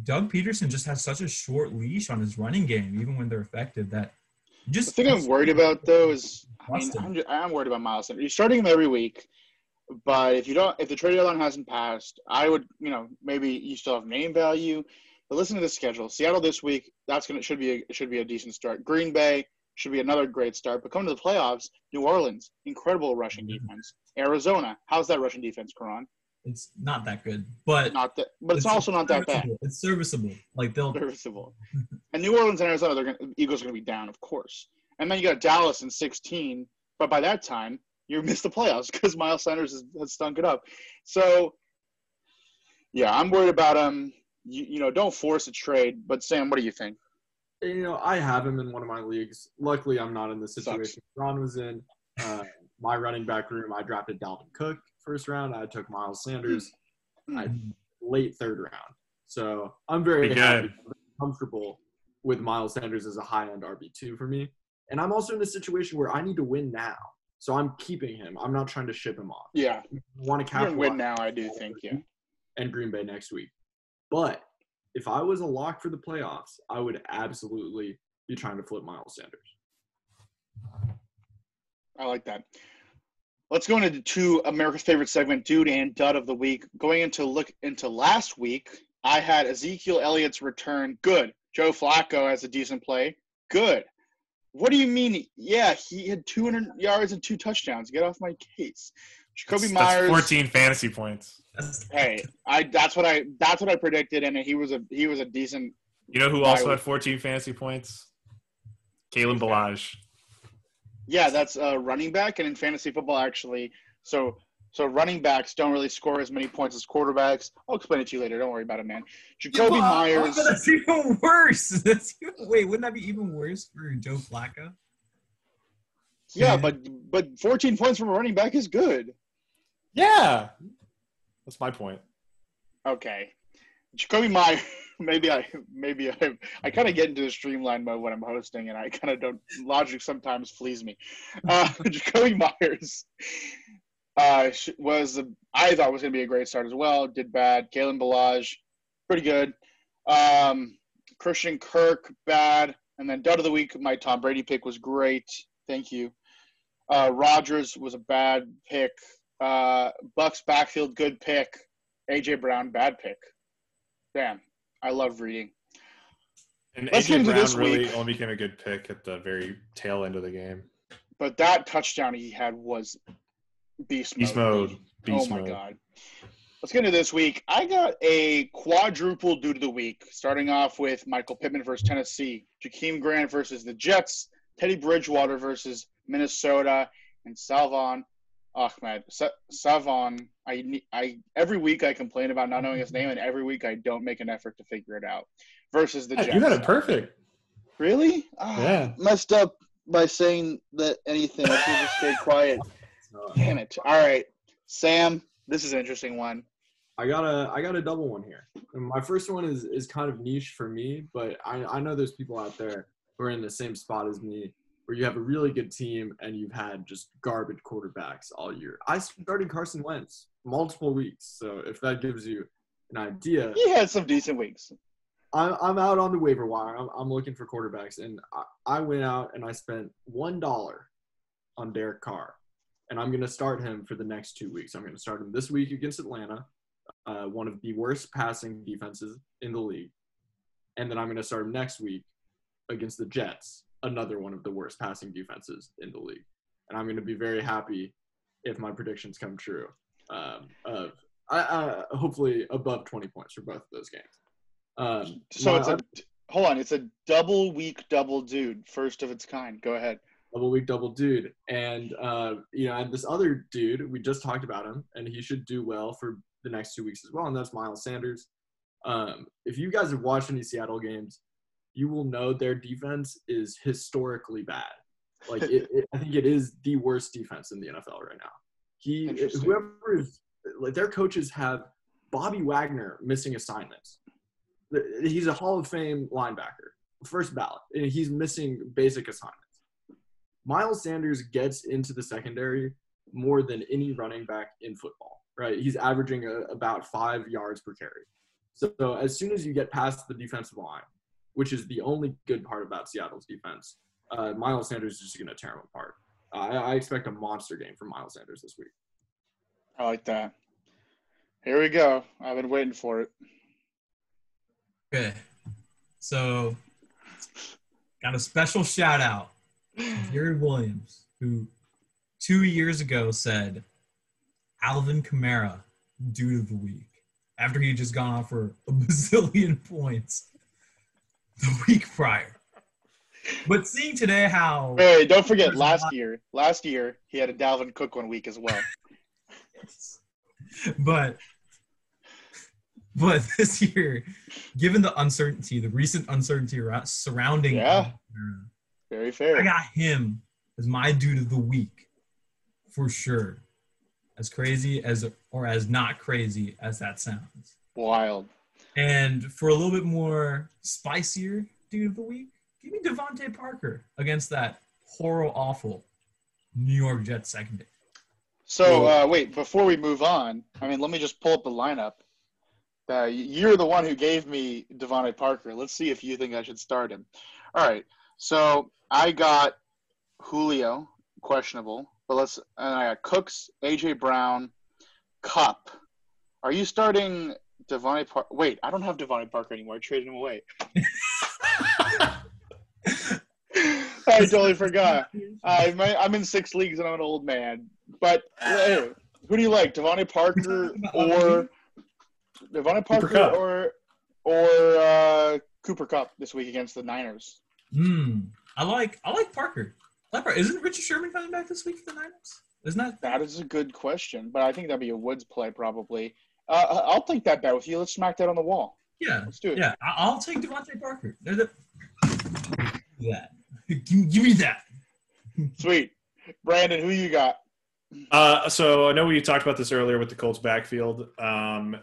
Doug Peterson just has such a short leash on his running game, even when they're effective, that just the thing I'm worried about though is I'm worried about Miles Sanders. You're starting him every week, but if the trade deadline hasn't passed, I would, maybe you still have name value. But listen to the schedule. Seattle this week, should be a decent start. Green Bay should be another great start. But coming to the playoffs, New Orleans, incredible rushing defense. Arizona, how's that rushing defense, Karan? It's not that good, but it's also not that bad. It's serviceable. Serviceable. And New Orleans and Arizona, Eagles are going to be down, of course. And then you got Dallas in 16, but by that time, you missed the playoffs because Miles Sanders has stunk it up. So, yeah, I'm worried about him. Don't force a trade. But, Sam, what do you think? I have him in one of my leagues. Luckily, I'm not in the situation Ron was in. My running back room, I drafted Dalvin Cook. First round, I took Miles Sanders late third round. So I'm very comfortable with Miles Sanders as a high-end RB2 for me. And I'm also in a situation where I need to win now. So I'm keeping him. I'm not trying to ship him off. Yeah. I want to win now, I do think, yeah. And Green Bay next week. But if I was a lock for the playoffs, I would absolutely be trying to flip Miles Sanders. I like that. Let's go into America's favorite segment, Dude and Dud of the Week. Going into look into last week, I had Ezekiel Elliott's return. Good. Joe Flacco has a decent play. Good. What do you mean? Yeah, he had 200 yards and 2 touchdowns. Get off my case. Jacoby Myers. That's 14 fantasy points. Hey, that's what I predicted, and he was a decent. You know who also had 14 fantasy points? Kalen Ballage. Yeah, that's a running back, and in fantasy football, actually, so running backs don't really score as many points as quarterbacks. I'll explain it to you later. Don't worry about it, man. Jacoby Myers. Oh, that's even worse. Wait, wouldn't that be even worse for Joe Flacco? Yeah, but 14 points from a running back is good. Yeah. That's my point. Okay. Jacoby Myers. Maybe I kind of get into the streamline mode when I'm hosting, and I kind of don't – logic sometimes flees me. Jacoby Myers I thought was going to be a great start as well. Did bad. Kalen Ballage, pretty good. Christian Kirk, bad. And then Dud of the Week, my Tom Brady pick was great. Thank you. Rodgers was a bad pick. Bucks backfield, good pick. A.J. Brown, bad pick. Damn. I love reading. And A.J. Brown really only became a good pick at the very tail end of the game. But that touchdown he had was beast mode. Oh, my God. Let's get into this week. I got a quadruple Dude of the Week, starting off with Michael Pittman versus Tennessee, Jakeem Grant versus the Jets, Teddy Bridgewater versus Minnesota, and Salvon Ahmed. Savon, every week I complain about not knowing his name, and every week I don't make an effort to figure it out. Versus the Jets. You got it perfect. Really? Yeah. Messed up by saying that anything. I should just stay quiet. Damn it. All right, Sam, this is an interesting one. I got a double one here. And my first one is kind of niche for me, but I know there's people out there who are in the same spot as me, where you have a really good team and you've had just garbage quarterbacks all year. I started Carson Wentz multiple weeks, so if that gives you an idea. He had some decent weeks. I'm out on the waiver wire. I'm looking for quarterbacks, and I went out and I spent $1 on Derek Carr, and I'm going to start him for the next 2 weeks. I'm going to start him this week against Atlanta, one of the worst passing defenses in the league, and then I'm going to start him next week against the Jets, another one of the worst passing defenses in the league. And I'm going to be very happy if my predictions come true. hopefully above 20 points for both of those games. So it's hold on, it's a double week double dude, first of its kind. Go ahead. Double week double dude, and you know, and this other dude, we just talked about him, and he should do well for the next 2 weeks as well, and that's Miles Sanders. If you guys have watched any Seattle games, you will know their defense is historically bad. Like I think it is the worst defense in the NFL right now. Whoever is, like, their coaches have Bobby Wagner missing assignments. He's a Hall of Fame linebacker, first ballot, and he's missing basic assignments. Miles Sanders gets into the secondary more than any running back in football, right? He's averaging about 5 yards per carry. So as soon as you get past the defensive line, which is the only good part about Seattle's defense, Miles Sanders is just going to tear him apart. I expect a monster game from Miles Sanders this week. I like that. Here we go. I've been waiting for it. Okay. So, got a special shout-out. Jared Williams, who 2 years ago said Alvin Kamara, dude of the week, after he had just gone off for a bazillion points the week prior. But seeing today how... Hey, don't forget, last year he had a Dalvin Cook 1 week as well. Yes. But this year, given the uncertainty, the recent uncertainty surrounding... Yeah. Kamara, very fair. I got him as my dude of the week for sure. As crazy as or as not crazy as that sounds. Wild. And for a little bit more spicier dude of the week, give me Devontae Parker against that horrible, awful New York Jets secondary. So, wait, before we move on, I mean, let me just pull up the lineup. You're the one who gave me Devontae Parker. Let's see if you think I should start him. All right. So I got Julio, questionable, but and I got Cooks, AJ Brown, Cup. Are you starting Devontae Parker? Wait, I don't have Devontae Parker anymore. I traded him away. I totally forgot. I'm in six leagues and I'm an old man. But hey, who do you like, Devontae Parker or Cooper Kupp this week against the Niners? I like Parker. Isn't Richard Sherman coming back this week for the Niners? Isn't that? That is a good question, but I think that'd be a Woods play probably. I'll take that bet with you. Let's smack that on the wall. Yeah, let's do it. Yeah, I'll take Devontae Parker. Give me that. Sweet, Brandon. Who you got? So I know you talked about this earlier with the Colts backfield, and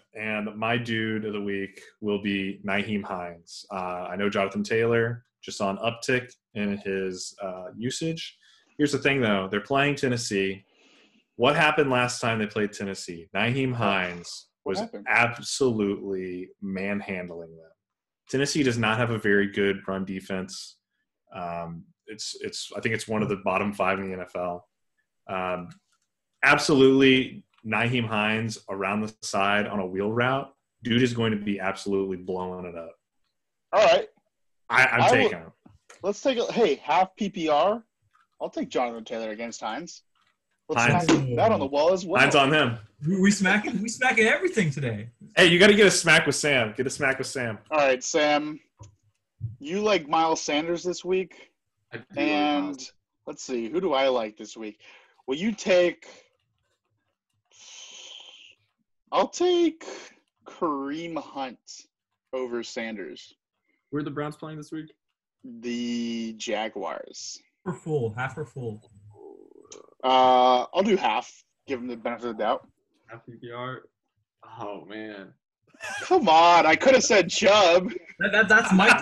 my dude of the week will be Nyheim Hines. I know Jonathan Taylor just on uptick in his usage. Here's the thing, though. They're playing Tennessee. What happened last time they played Tennessee? Nyheim Hines was absolutely manhandling them. Tennessee does not have a very good run defense. I think it's one of the bottom five in the NFL. Absolutely, Nyheim Hines around the side on a wheel route, dude is going to be absolutely blowing it up. All right. I'm taking him. Let's take – hey, half PPR. I'll take Jonathan Taylor against Hines. Let's smack that on the wall as well. Hines on him. We smacking everything today. Hey, you got to get a smack with Sam. Get a smack with Sam. All right, Sam. You like Miles Sanders this week. I do. And let's see. Who do I like this week? Will you take – I'll take Kareem Hunt over Sanders. Where are the Browns playing this week? The Jaguars. For full, half or full? I'll do half. Give them the benefit of the doubt. Half PPR. Oh man. Come on! I could have said Chubb. That's Mike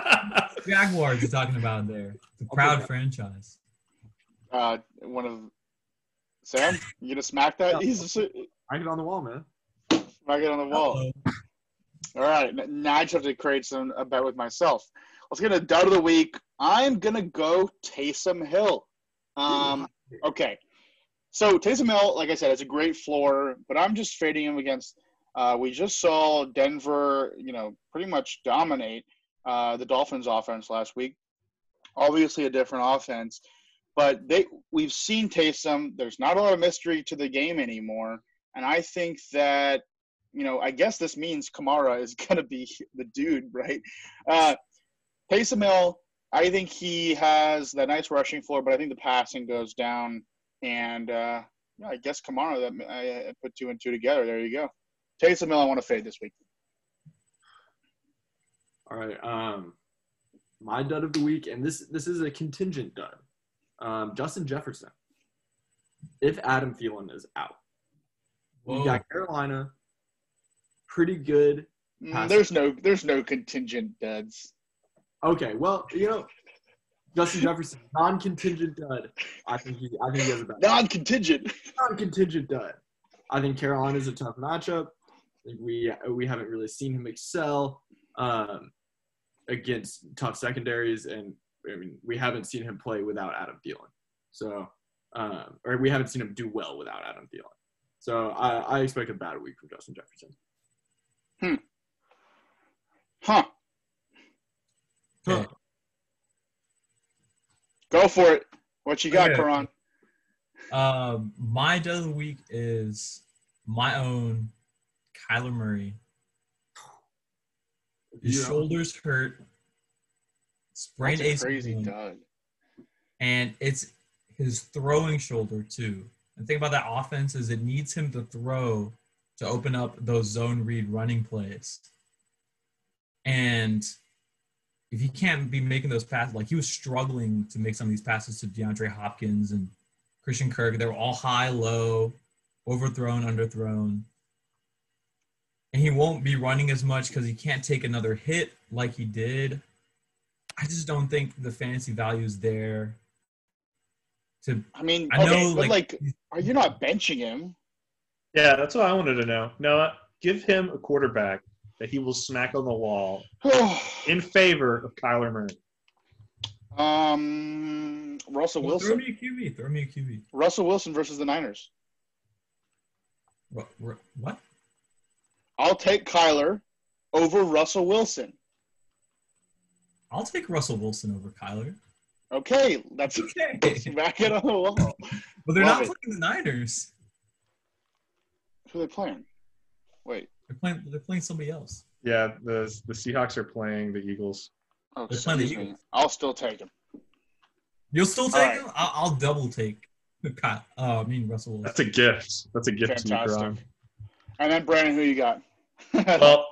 Jaguars you're talking about there. The proud franchise. One of Sam. You gonna smack that? I get on the wall, man. I get on the wall. All right, now I just have to create a bet with myself. Let's get a dud of the week. I'm going to go Taysom Hill. Okay. So Taysom Hill, like I said, it's a great floor, but I'm just fading him against we just saw Denver, pretty much dominate the Dolphins' offense last week. Obviously a different offense, but we've seen Taysom. There's not a lot of mystery to the game anymore, and I think that you know, I guess this means Kamara is going to be the dude, right? Taysom Hill, I think he has that nice rushing floor, but I think the passing goes down. And, yeah, I guess Kamara, that I put two and two together. There you go. Taysom Hill, I want to fade this week. All right. My dud of the week, and this is a contingent dud. Justin Jefferson. If Adam Thielen is out. Whoa. You got Carolina. Pretty good. There's no contingent duds. Okay, well, you know, Justin Jefferson, non-contingent dud. I think he has a bad non-contingent. Non-contingent dud. I think Carolina's a tough matchup. I think we haven't really seen him excel against tough secondaries, and I mean we haven't seen him play without Adam Thielen. So, or we haven't seen him do well without Adam Thielen. So I expect a bad week from Justin Jefferson. Huh. Go for it. What you got, Karan? My dud of the week is my own Kyler Murray. His shoulders hurt. Sprained ACL. Crazy dud. And it's his throwing shoulder too. And think about that offense is it needs him to throw to open up those zone read running plays. And if he can't be making those passes, like he was struggling to make some of these passes to DeAndre Hopkins and Christian Kirk. They were all high, low, overthrown, underthrown. And he won't be running as much because he can't take another hit like he did. I just don't think the fantasy value is there. Are you not benching him? Yeah, that's what I wanted to know. Noah, give him a quarterback that he will smack on the wall in favor of Kyler Murray. Russell Wilson. Throw me a QB. Russell Wilson versus the Niners. What? I'll take Kyler over Russell Wilson. I'll take Russell Wilson over Kyler. Okay, that's okay. Smack it on the wall. But they're not playing the Niners. Who are they playing? Wait. They're playing somebody else. Yeah, the Seahawks are playing the Eagles. Oh, they're playing the Eagles. I'll still take him. You'll still take him? I'll double take. Russell Wilson. That's a gift. Fantastic. To me, and then, Brandon, who you got? Well,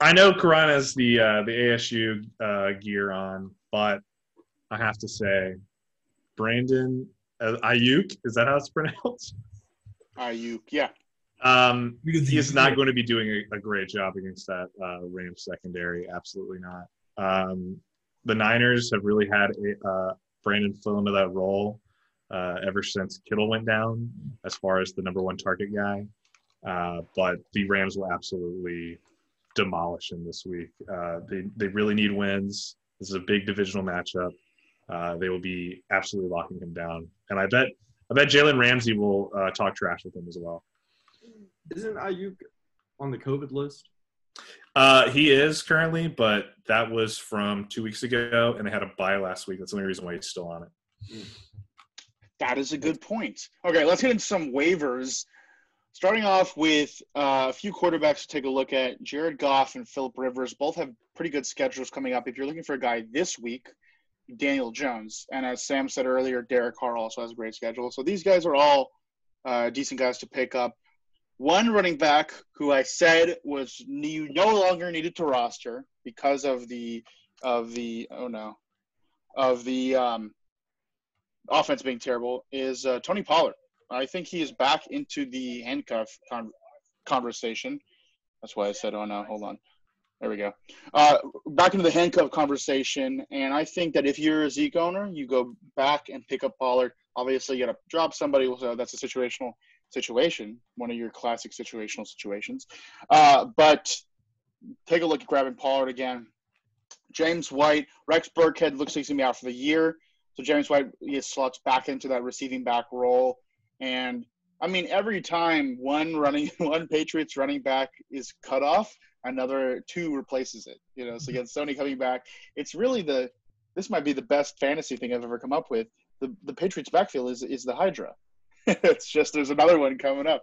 I know Karan has the ASU gear on, but I have to say, Brandon Ayuk, is that how it's pronounced? Ayuk, yeah. He is not going to be doing a great job against that Rams secondary. Absolutely not. The Niners have really had Brandon fill into that role ever since Kittle went down as far as the number one target guy. But the Rams will absolutely demolish him this week. They really need wins. This is a big divisional matchup. They will be absolutely locking him down. And I bet Jalen Ramsey will talk trash with him as well. Isn't Ayuk on the COVID list? He is currently, but that was from 2 weeks ago, and they had a bye last week. That's the only reason why he's still on it. That is a good point. Okay, let's get into some waivers. Starting off with a few quarterbacks to take a look at. Jared Goff and Philip Rivers both have pretty good schedules coming up. If you're looking for a guy this week, Daniel Jones. And as Sam said earlier, Derek Carr also has a great schedule. So these guys are all decent guys to pick up. One running back who I said you no longer needed to roster because of the offense being terrible is Tony Pollard. I think he is back into the handcuff conversation. That's why I said, oh no, hold on. There we go. Back into the handcuff conversation. And I think that if you're a Zeke owner, you go back and pick up Pollard. Obviously, you got to drop somebody. So that's a situational situation, one of your classic situational situations. But take a look at grabbing Pollard again. James White, Rex Burkhead looks like he's going to be out for the year. So James White slots back into that receiving back role. And, I mean, every time one Patriots running back is cut off, another two replaces it. You know, so you got Sony coming back. It's really this might be the best fantasy thing I've ever come up with. The Patriots backfield is the Hydra. It's just there's another one coming up.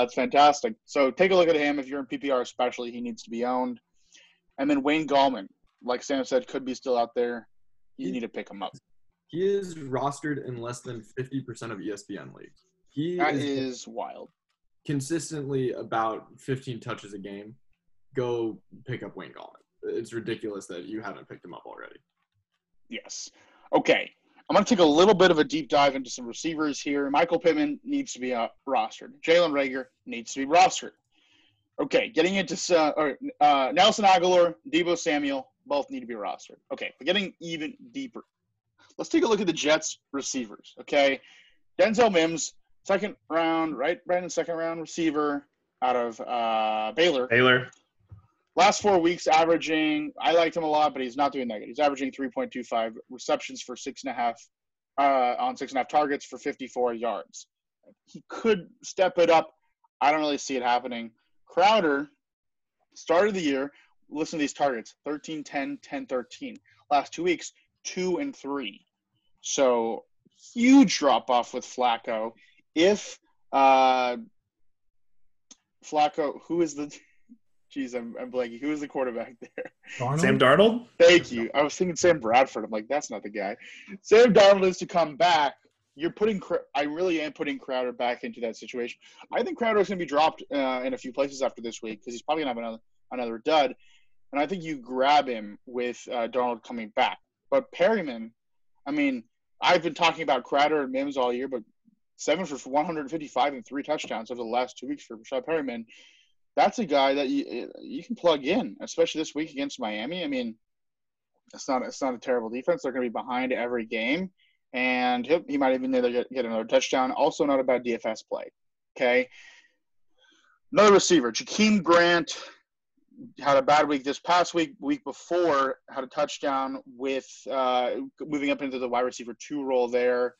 It's fantastic. So take a look at him. If you're in PPR especially, he needs to be owned. And then Wayne Gallman, like Sam said, could be still out there. You need to pick him up. He is rostered in less than 50% of ESPN leagues. That is wild. Consistently about 15 touches a game. Go pick up Wayne Gallman. It's ridiculous that you haven't picked him up already. Yes. Okay. I'm going to take a little bit of a deep dive into some receivers here. Michael Pittman needs to be rostered. Jalen Reagor needs to be rostered. Okay, getting into Nelson Aguilar, Deebo Samuel, both need to be rostered. Okay, but getting even deeper, let's take a look at the Jets receivers, okay? Denzel Mims, second-round receiver out of Baylor. Last 4 weeks averaging, I liked him a lot, but he's not doing that good. He's averaging 3.25 receptions for 6.5 targets for 54 yards. He could step it up. I don't really see it happening. Crowder, start of the year, listen to these targets, 13, 10, 10, 13. Last 2 weeks, 2 and 3. So huge drop-off with Flacco. If Flacco, who is the – jeez, I'm blanking. Who is the quarterback there? Darnold? Sam Darnold? Thank you. I was thinking Sam Bradford. I'm like, that's not the guy. Sam Darnold is to come back. I really am putting Crowder back into that situation. I think Crowder is going to be dropped in a few places after this week because he's probably going to have another dud. And I think you grab him with Darnold coming back. But Perryman, I mean, I've been talking about Crowder and Mims all year, but 7 for 155 and 3 touchdowns over the last 2 weeks for Rashad Perryman. That's a guy that you can plug in, especially this week against Miami. I mean, it's not a terrible defense. They're going to be behind every game. And he might even get another touchdown. Also not a bad DFS play, okay? Another receiver, Jakeem Grant, had a bad week this past week. Week before, had a touchdown with moving up into the wide receiver 2 role there.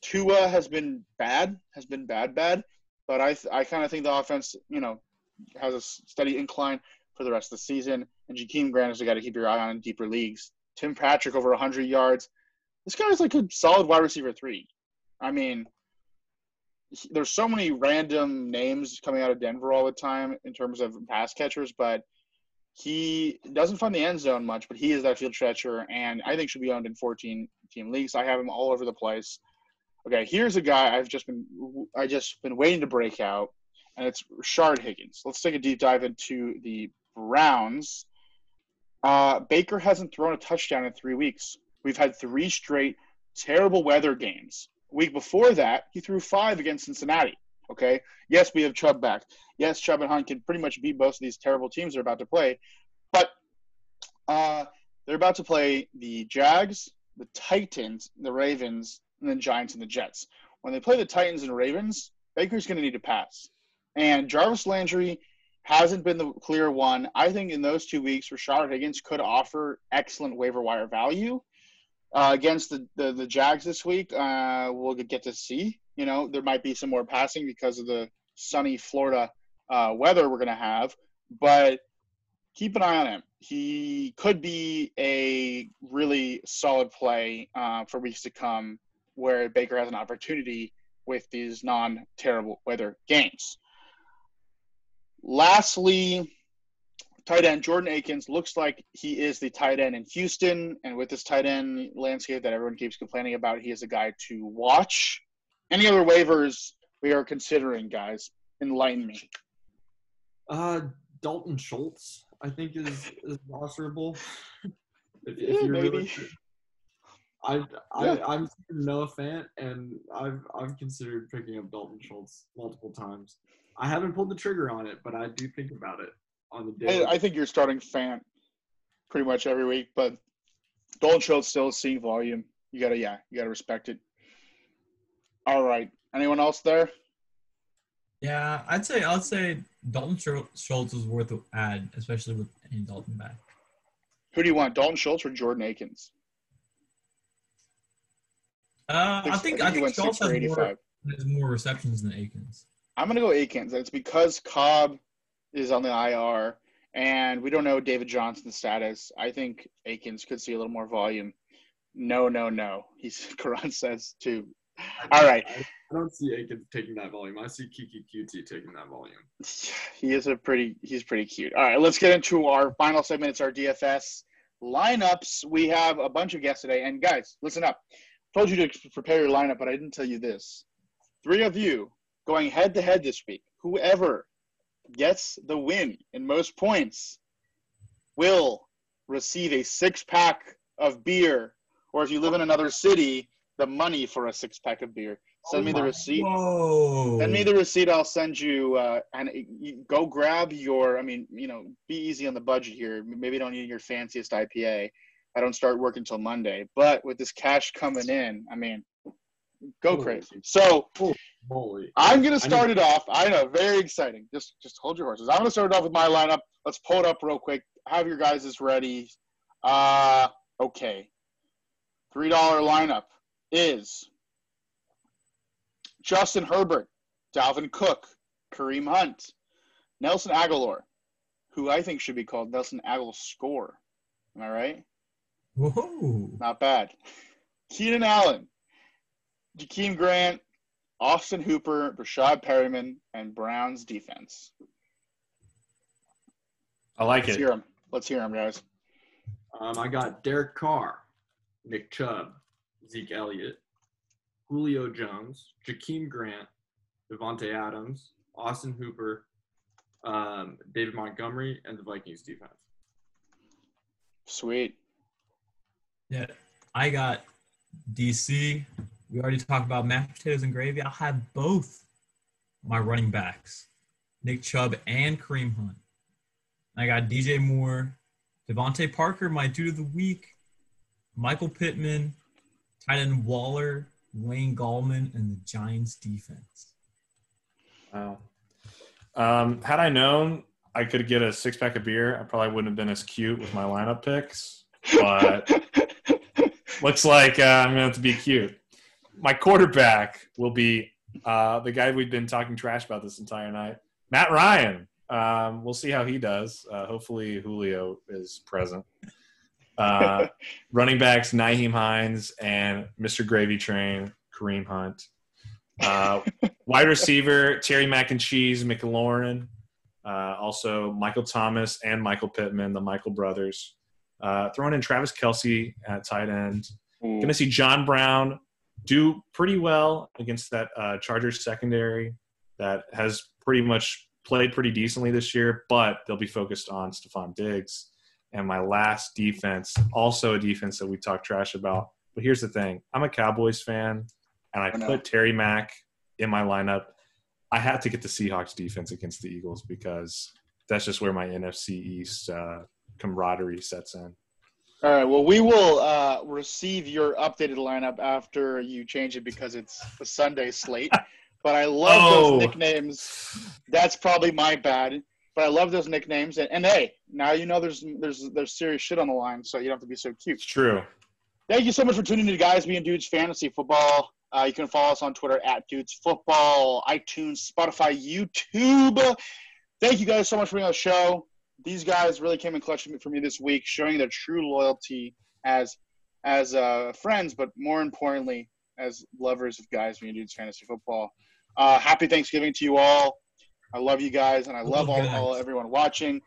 Tua has been bad. But I kind of think the offense, has a steady incline for the rest of the season. And Jakeem Grant is the guy to keep your eye on in deeper leagues. Tim Patrick over 100 yards. This guy's like a solid wide receiver 3. I mean, there's so many random names coming out of Denver all the time in terms of pass catchers, but he doesn't find the end zone much, but he is that field stretcher, and I think should be owned in 14-team leagues. I have him all over the place. Okay, here's a guy I just been waiting to break out, and it's Rashard Higgins. Let's take a deep dive into the Browns. Baker hasn't thrown a touchdown in 3 weeks. We've had 3 straight terrible weather games. Week before that, he threw 5 against Cincinnati, okay? Yes, we have Chubb back. Yes, Chubb and Hunt can pretty much beat both of these terrible teams they're about to play. But they're about to play the Jags, the Titans, the Ravens, and then Giants and the Jets. When they play the Titans and Ravens, Baker's going to need to pass. And Jarvis Landry hasn't been the clear one. I think in those 2 weeks, Rashard Higgins could offer excellent waiver wire value. Against the Jags this week, we'll get to see. There might be some more passing because of the sunny Florida weather we're going to have. But keep an eye on him. He could be a really solid play for weeks to come where Baker has an opportunity with these non-terrible weather games. Lastly, tight end Jordan Akins looks like he is the tight end in Houston. And with this tight end landscape that everyone keeps complaining about, he is a guy to watch. Any other waivers we are considering, guys? Enlighten me. Dalton Schultz, I think, is rosterable. if you're maybe. Really, I'm Noah Fant, and I've considered picking up Dalton Schultz multiple times. I haven't pulled the trigger on it, but I do think about it. On the day. I think you're starting Fant pretty much every week, but Dalton Schultz still seeing volume. You gotta respect it. All right, anyone else there? Yeah, I'd say Dalton Schultz is worth an add, especially with any Dalton back. Who do you want, Dalton Schultz or Jordan Akins? I think Schultz has more receptions than Akins. I'm gonna go Akins. That's because Cobb is on the IR, and we don't know David Johnson's status. I think Akins could see a little more volume. No. Karan says too. All right. I don't see Aikens taking that volume. I see Kiki Cutesy taking that volume. He's pretty cute. All right, let's get into our final segment. It's our DFS lineups. We have a bunch of guests today. And, guys, listen up. I told you to prepare your lineup, but I didn't tell you this. Three of you going head-to-head this week. Whoever gets the win in most points will receive a six-pack of beer, or if you live in another city, the money for a six-pack of beer. Send me the receipt. Whoa. Send me the receipt. I'll send you and go grab your – I mean, you know, be easy on the budget here. Maybe you don't need your fanciest IPA. I don't start work until Monday. But with this cash coming in, I mean, go crazy. So I'm going to start it off. I know, very exciting. Just hold your horses. I'm going to start it off with my lineup. Let's pull it up real quick. Have your guys' ready. Okay. $3 lineup is Justin Herbert, Dalvin Cook, Kareem Hunt, Nelson Agholor, who I think should be called Nelson Agholor. Am I right? Whoa. Not bad. Keenan Allen, Jakeem Grant, Austin Hooper, Rashad Perryman, and Browns defense. I like it. Let's hear them, guys. I got Derek Carr, Nick Chubb, Zeke Elliott, Julio Jones, Jakeem Grant, Devontae Adams, Austin Hooper, David Montgomery, and the Vikings defense. Sweet. Yeah, I got DC. We already talked about mashed potatoes and gravy. I'll have both my running backs, Nick Chubb and Kareem Hunt. I got D.J. Moore, Devontae Parker, my dude of the week, Michael Pittman, tight end Waller, Wayne Gallman, and the Giants defense. Wow. Had I known I could get a six-pack of beer, I probably wouldn't have been as cute with my lineup picks. But looks like I'm going to have to be cute. My quarterback will be the guy we've been talking trash about this entire night, Matt Ryan. We'll see how he does. Hopefully Julio is present. Running backs, Nyheim Hines and Mr. Gravy Train, Kareem Hunt. Wide receiver, Terry Mac and Cheese McLaurin. Also Michael Thomas and Michael Pittman, the Michael brothers. Throwing in Travis Kelce at tight end. Going to see John Brown do pretty well against that Chargers secondary that has pretty much played pretty decently this year, but they'll be focused on Stephon Diggs. And my last defense, also a defense that we talked trash about. But here's the thing. I'm a Cowboys fan, and I put Terry Mack in my lineup. I had to get the Seahawks defense against the Eagles because that's just where my NFC East camaraderie sets in. All right, well, we will receive your updated lineup after you change it because it's the Sunday slate. But I love those nicknames. That's probably my bad. But I love those nicknames. And hey, now you know there's serious shit on the line, so you don't have to be so cute. It's true. Thank you so much for tuning in, guys. Me and Dudes Fantasy Football. You can follow us on Twitter at Dudes Football, iTunes, Spotify, YouTube. Thank you guys so much for being on the show. These guys really came in clutch for me this week, showing their true loyalty as friends, but more importantly, as lovers of guys when you do fantasy football. Happy Thanksgiving to you all. I love you guys, and I love all everyone watching.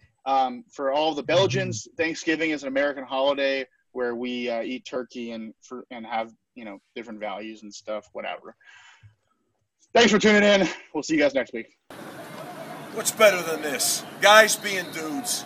For all the Belgians, Thanksgiving is an American holiday where we eat turkey and have different values and stuff, whatever. Thanks for tuning in. We'll see you guys next week. What's better than this? Guys being dudes.